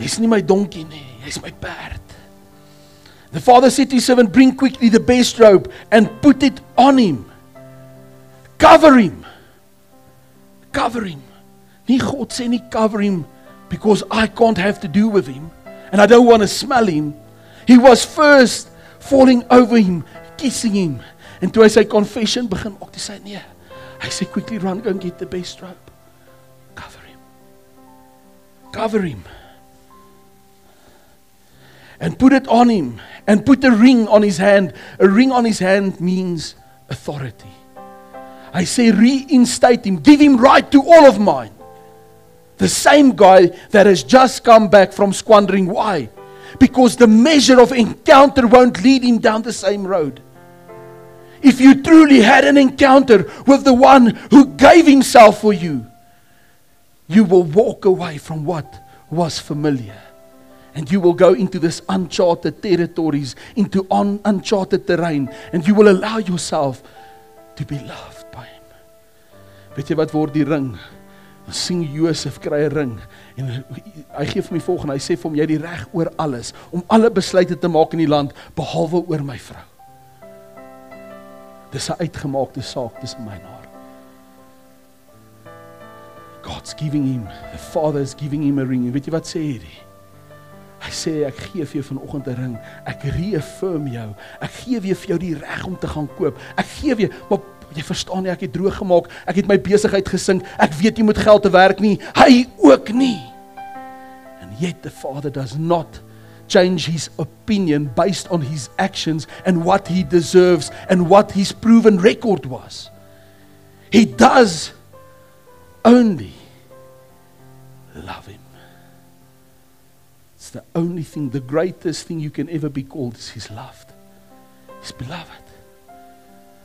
Jy's nie my donkie nie, jy's my perd. The father said to his servant, bring quickly the best robe and put it on him. Cover him. Cover him. Nie God sê nie cover him because I can't have to do with him and I don't want to smell him. He was first falling over him, kissing him. En toe hy sy confession begin maak, toe sê hy nee. Hy sê, quickly run, go and get the best robe. Cover him. Cover him. And put it on him. And put a ring on his hand. A ring on his hand means authority. Hy sê, reinstate him. Give him right to all of mine. The same guy that has just come back from squandering. Why? Because the measure of encounter won't lead him down the same road. if you truly had an encounter with the one who gave himself for you, you will walk away from what was familiar. And you will go into this uncharted territories, into uncharted terrein. And you will allow yourself to be loved by him. Weet jy wat word die ring? Dan sien Joseph kry 'n ring. En hy gee vir my volgende, hy sê vir hom, jy het die reg oor alles, om alle besluite te maak in die land, behalwe oor my vrou. Dis 'n uitgemaakte saak tussen my en haar. God's giving him, the Father is giving him a ring. En weet jy wat sê hierdie? Hy sê, ek gee vir jou vanoggend 'n ring, ek reaffirm jou, ek gee weer vir jou die reg om te gaan koop, ek gee weer, maar jy verstaan nie, ek het droog gemaak, ek het my besigheid gesink, ek weet nie met geld te werk nie, hy ook nie. And yet the Father does not change his opinion based on his actions and what he deserves and what his proven record was. He does only love him. The only thing, the greatest thing you can ever be called is He's loved. He's beloved.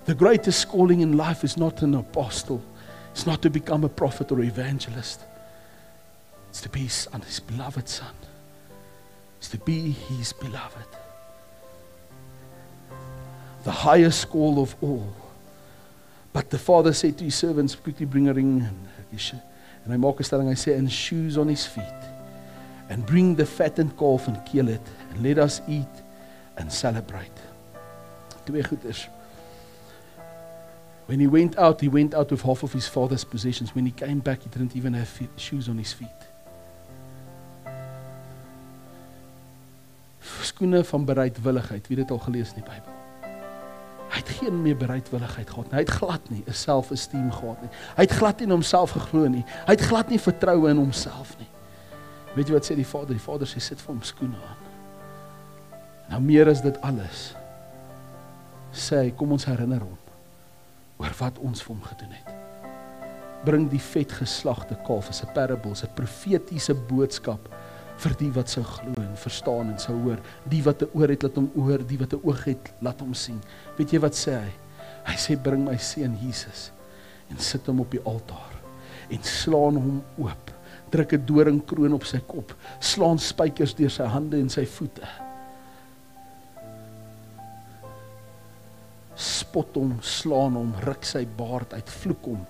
The greatest calling in life is not an apostle. It's not to become a prophet or evangelist. It's to be His son, His beloved son. It's to be His beloved. The highest call of all. But the Father said to His servants, quickly bring a ring. And hy maak 'n stelling, hy sê, and shoes on his feet. And bring the fattened calf and kill it, and let us eat and celebrate. Twee goeders. When he went out with half of his father's possessions. When he came back, he didn't even have shoes on his feet. Skoene van bereidwilligheid. Wie dit al gelees in die Bybel? Hy het geen meer bereidwilligheid gehad nie. Hy het glad nie 'n self-esteem gehad nie. Hy het glad nie in homself geglo nie. Hy het glad nie vertroue in homself nie. Weet jy wat sê die vader? Die vader sê, sit vir hom skoene aan. Nou meer as dit alles, sê hy, kom ons herinner hom, oor wat ons vir hom gedoen het. Bring die vet geslagte kalf, is 'n parable, is 'n profetiese boodskap, vir die wat sou glo en verstaan en sou hoor, die wat 'n oor het, laat hom hoor, die wat 'n oog het, laat hom sien. Weet jy wat sê hy? Hy sê, bring my seun Jesus, en sit hom op die altaar, en slaan hom oop, druk 'n doringkroon op sy kop, slaan spykers deur sy hande en sy voete. Spot hom, slaan hom, ruk sy baard uit, vloek hom.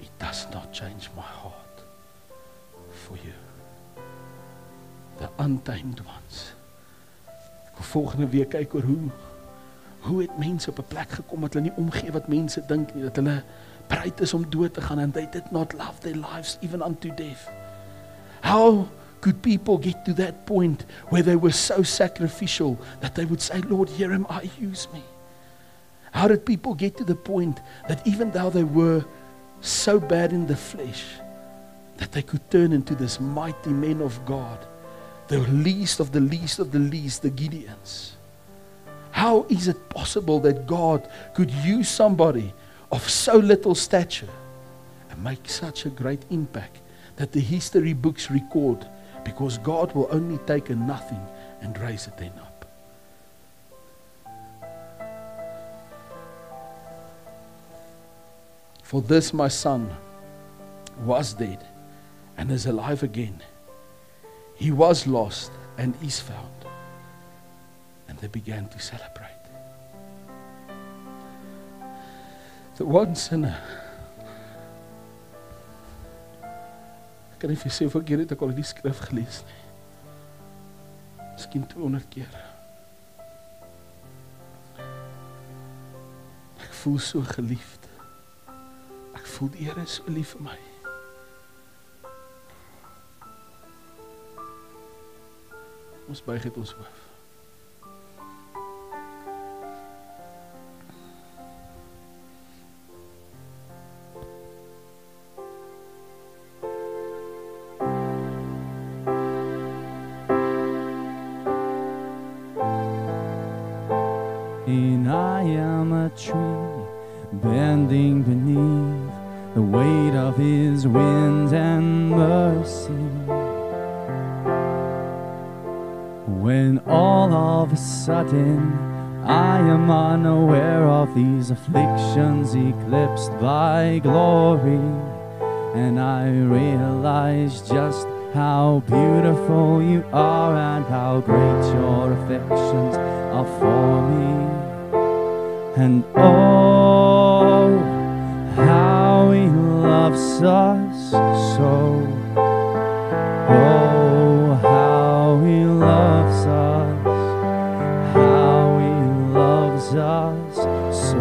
It does not change my heart for you. The untamed ones. Ek wil volgende week kyk oor hoe het mense op 'n plek gekom dat hulle nie omgee wat mense dink nie, dat hulle bereid is om dood te gaan, and they did not love their lives even unto death. How could people get to that point where they were so sacrificial that they would say, Lord, here am I, use me? How did people get to the point that even though they were so bad in the flesh, that they could turn into this mighty men of God, the least of the least of the least, the Gideons? How is it possible that God could use somebody of so little stature and make such a great impact that the history books record, because God will only take a nothing and raise it then up. For this my son was dead and is alive again. He was lost and is found. And they began to celebrate. The one sinner. Ek kan nie vir sê hoeveel keer het ek al die skrif gelees nie. Miskien 200 keer. Ek voel so geliefd. Ek voel die Here is so lief vir my. Ons buig het ons hoof. I am unaware of these afflictions eclipsed by glory, and I realize just how beautiful you are and how great your affections are for me. And oh, how he loves us so. Oh, how he loves us, how he loves us so.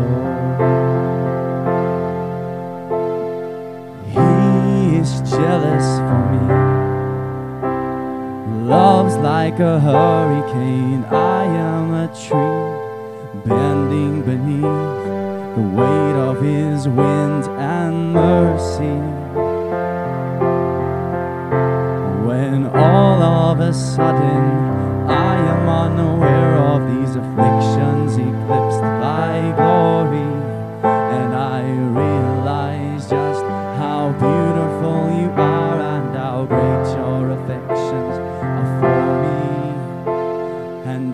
He is jealous for me, love's like a hurricane. I am a tree bending beneath the weight of his wind and mercy. When all of a sudden I am unaware of these afflictions eclipsed by glory, and I realize just how beautiful you are and how great your affections are for me. And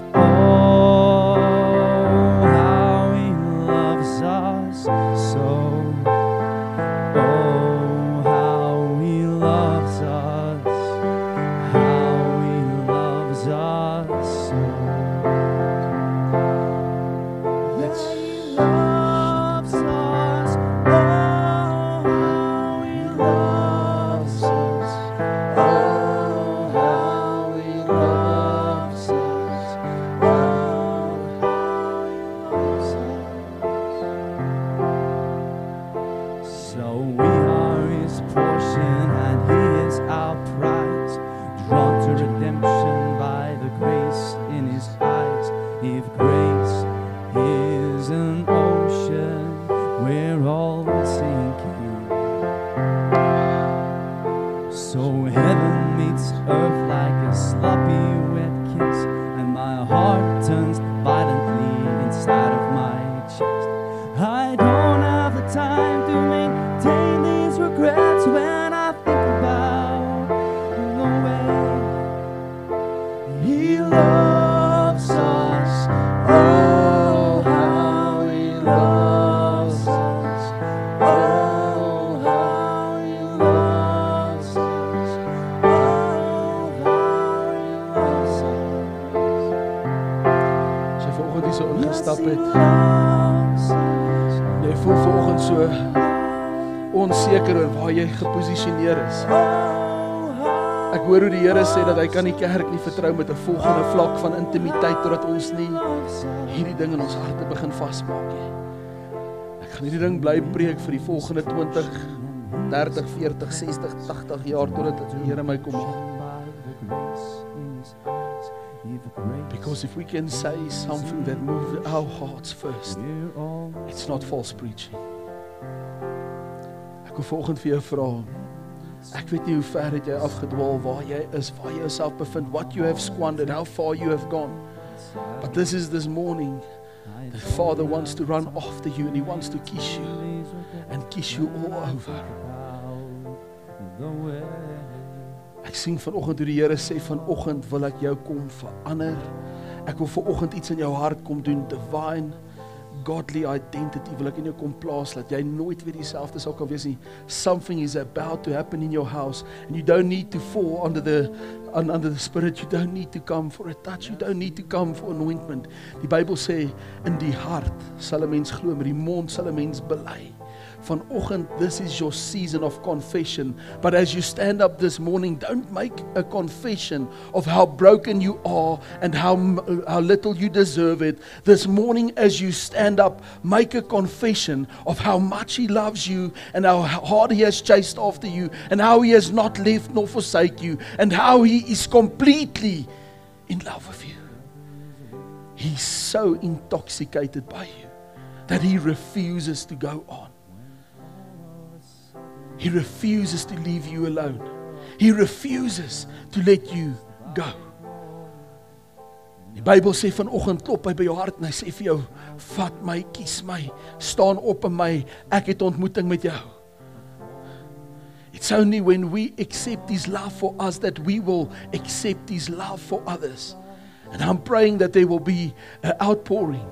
jy voel vanoggend so onseker oor waar jy geposisioneer is. Ek hoor hoe die Here sê dat hy kan die kerk nie vertrou met 'n volgende vlak van intimiteit totdat ons nie hierdie ding in ons harte begin vasmaak nie. Ek gaan hierdie ding bly preek vir die volgende 20, 30, 40, 60, 80 jaar totdat die Here my kom haal. Because if we can say something that moves our hearts first, it's not false preaching. Ek wil volgend vir jou vra, ek weet nie hoe ver het jy afgedwaal, waar jy is, waar jy jouself bevind, what you have squandered, how far you have gone. But this is this morning, the Father wants to run after you and He wants to kiss you and kiss you all over. Ek sien vanoggend hoe die Here sê, vanoggend wil ek jou kom verander. Ek wil vanoggend iets in jou hart kom doen. Divine, godly identity wil ek in jou kom plaas, dat jy nooit weer dieselfde sal kan wees nie. Something is about to happen in your house, and you don't need to fall under the Spirit. You don't need to come for a touch. You don't need to come for anointment. Die Bybel sê, in die hart sal 'n mens glo, met die mond sal 'n mens bely. Vanoggend, this is your season of confession. But as you stand up this morning, don't make a confession of how broken you are and how little you deserve it. This morning, as you stand up, make a confession of how much He loves you and how hard He has chased after you and how He has not left nor forsake you and how He is completely in love with you. He's so intoxicated by you that He refuses to go on. He refuses to leave you alone. He refuses to let you go. Die Bybel sê vanoggend klop hy by jou hart en hy sê vir jou, vat my, kies my, staan op in my, ek het ontmoeting met jou. It's only when we accept His love for us that we will accept His love for others. And I'm praying that there will be an outpouring,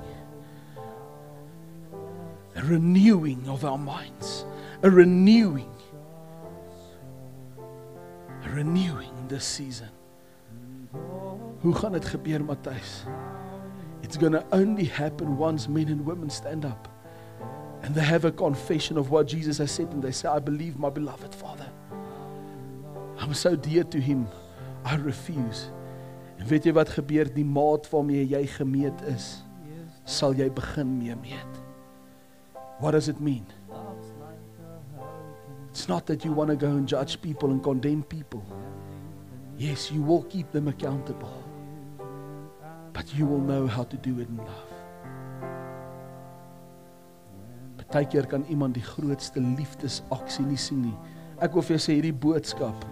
a renewing of our minds, a renewing in this season. Hoe gaan dit gebeur, Matthys? It's going to only happen once men and women stand up and they have a confession of what Jesus has said, and they say, I believe my beloved Father. I'm so dear to him. I refuse. En weet jy wat gebeur? Die maat waarmee jy gemeet is, sal jy begin mee meet. What does it mean? It's not that you want to go and judge people and condemn people. Yes, you will keep them accountable. But you will know how to do it in love. Partykeer kan iemand die grootste liefdesaksie nie sien nie. Ek wil vir jou sê, hierdie boodskap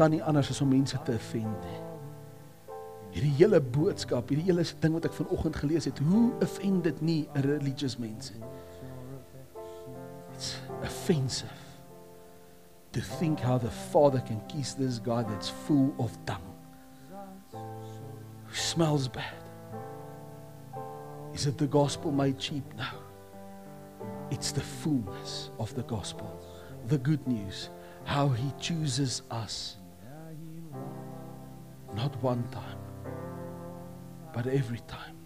kan nie anders as om mense te offend nie. Hierdie hele boodskap, hierdie hele ding wat ek vanoggend gelees het, hoe offend dit nie religious mense? It's offensive to think how the Father can kiss this guy that's full of dung, who smells bad. Is it the gospel made cheap? No. It's the fullness of the gospel, the good news, how he chooses us. Not one time, but every time.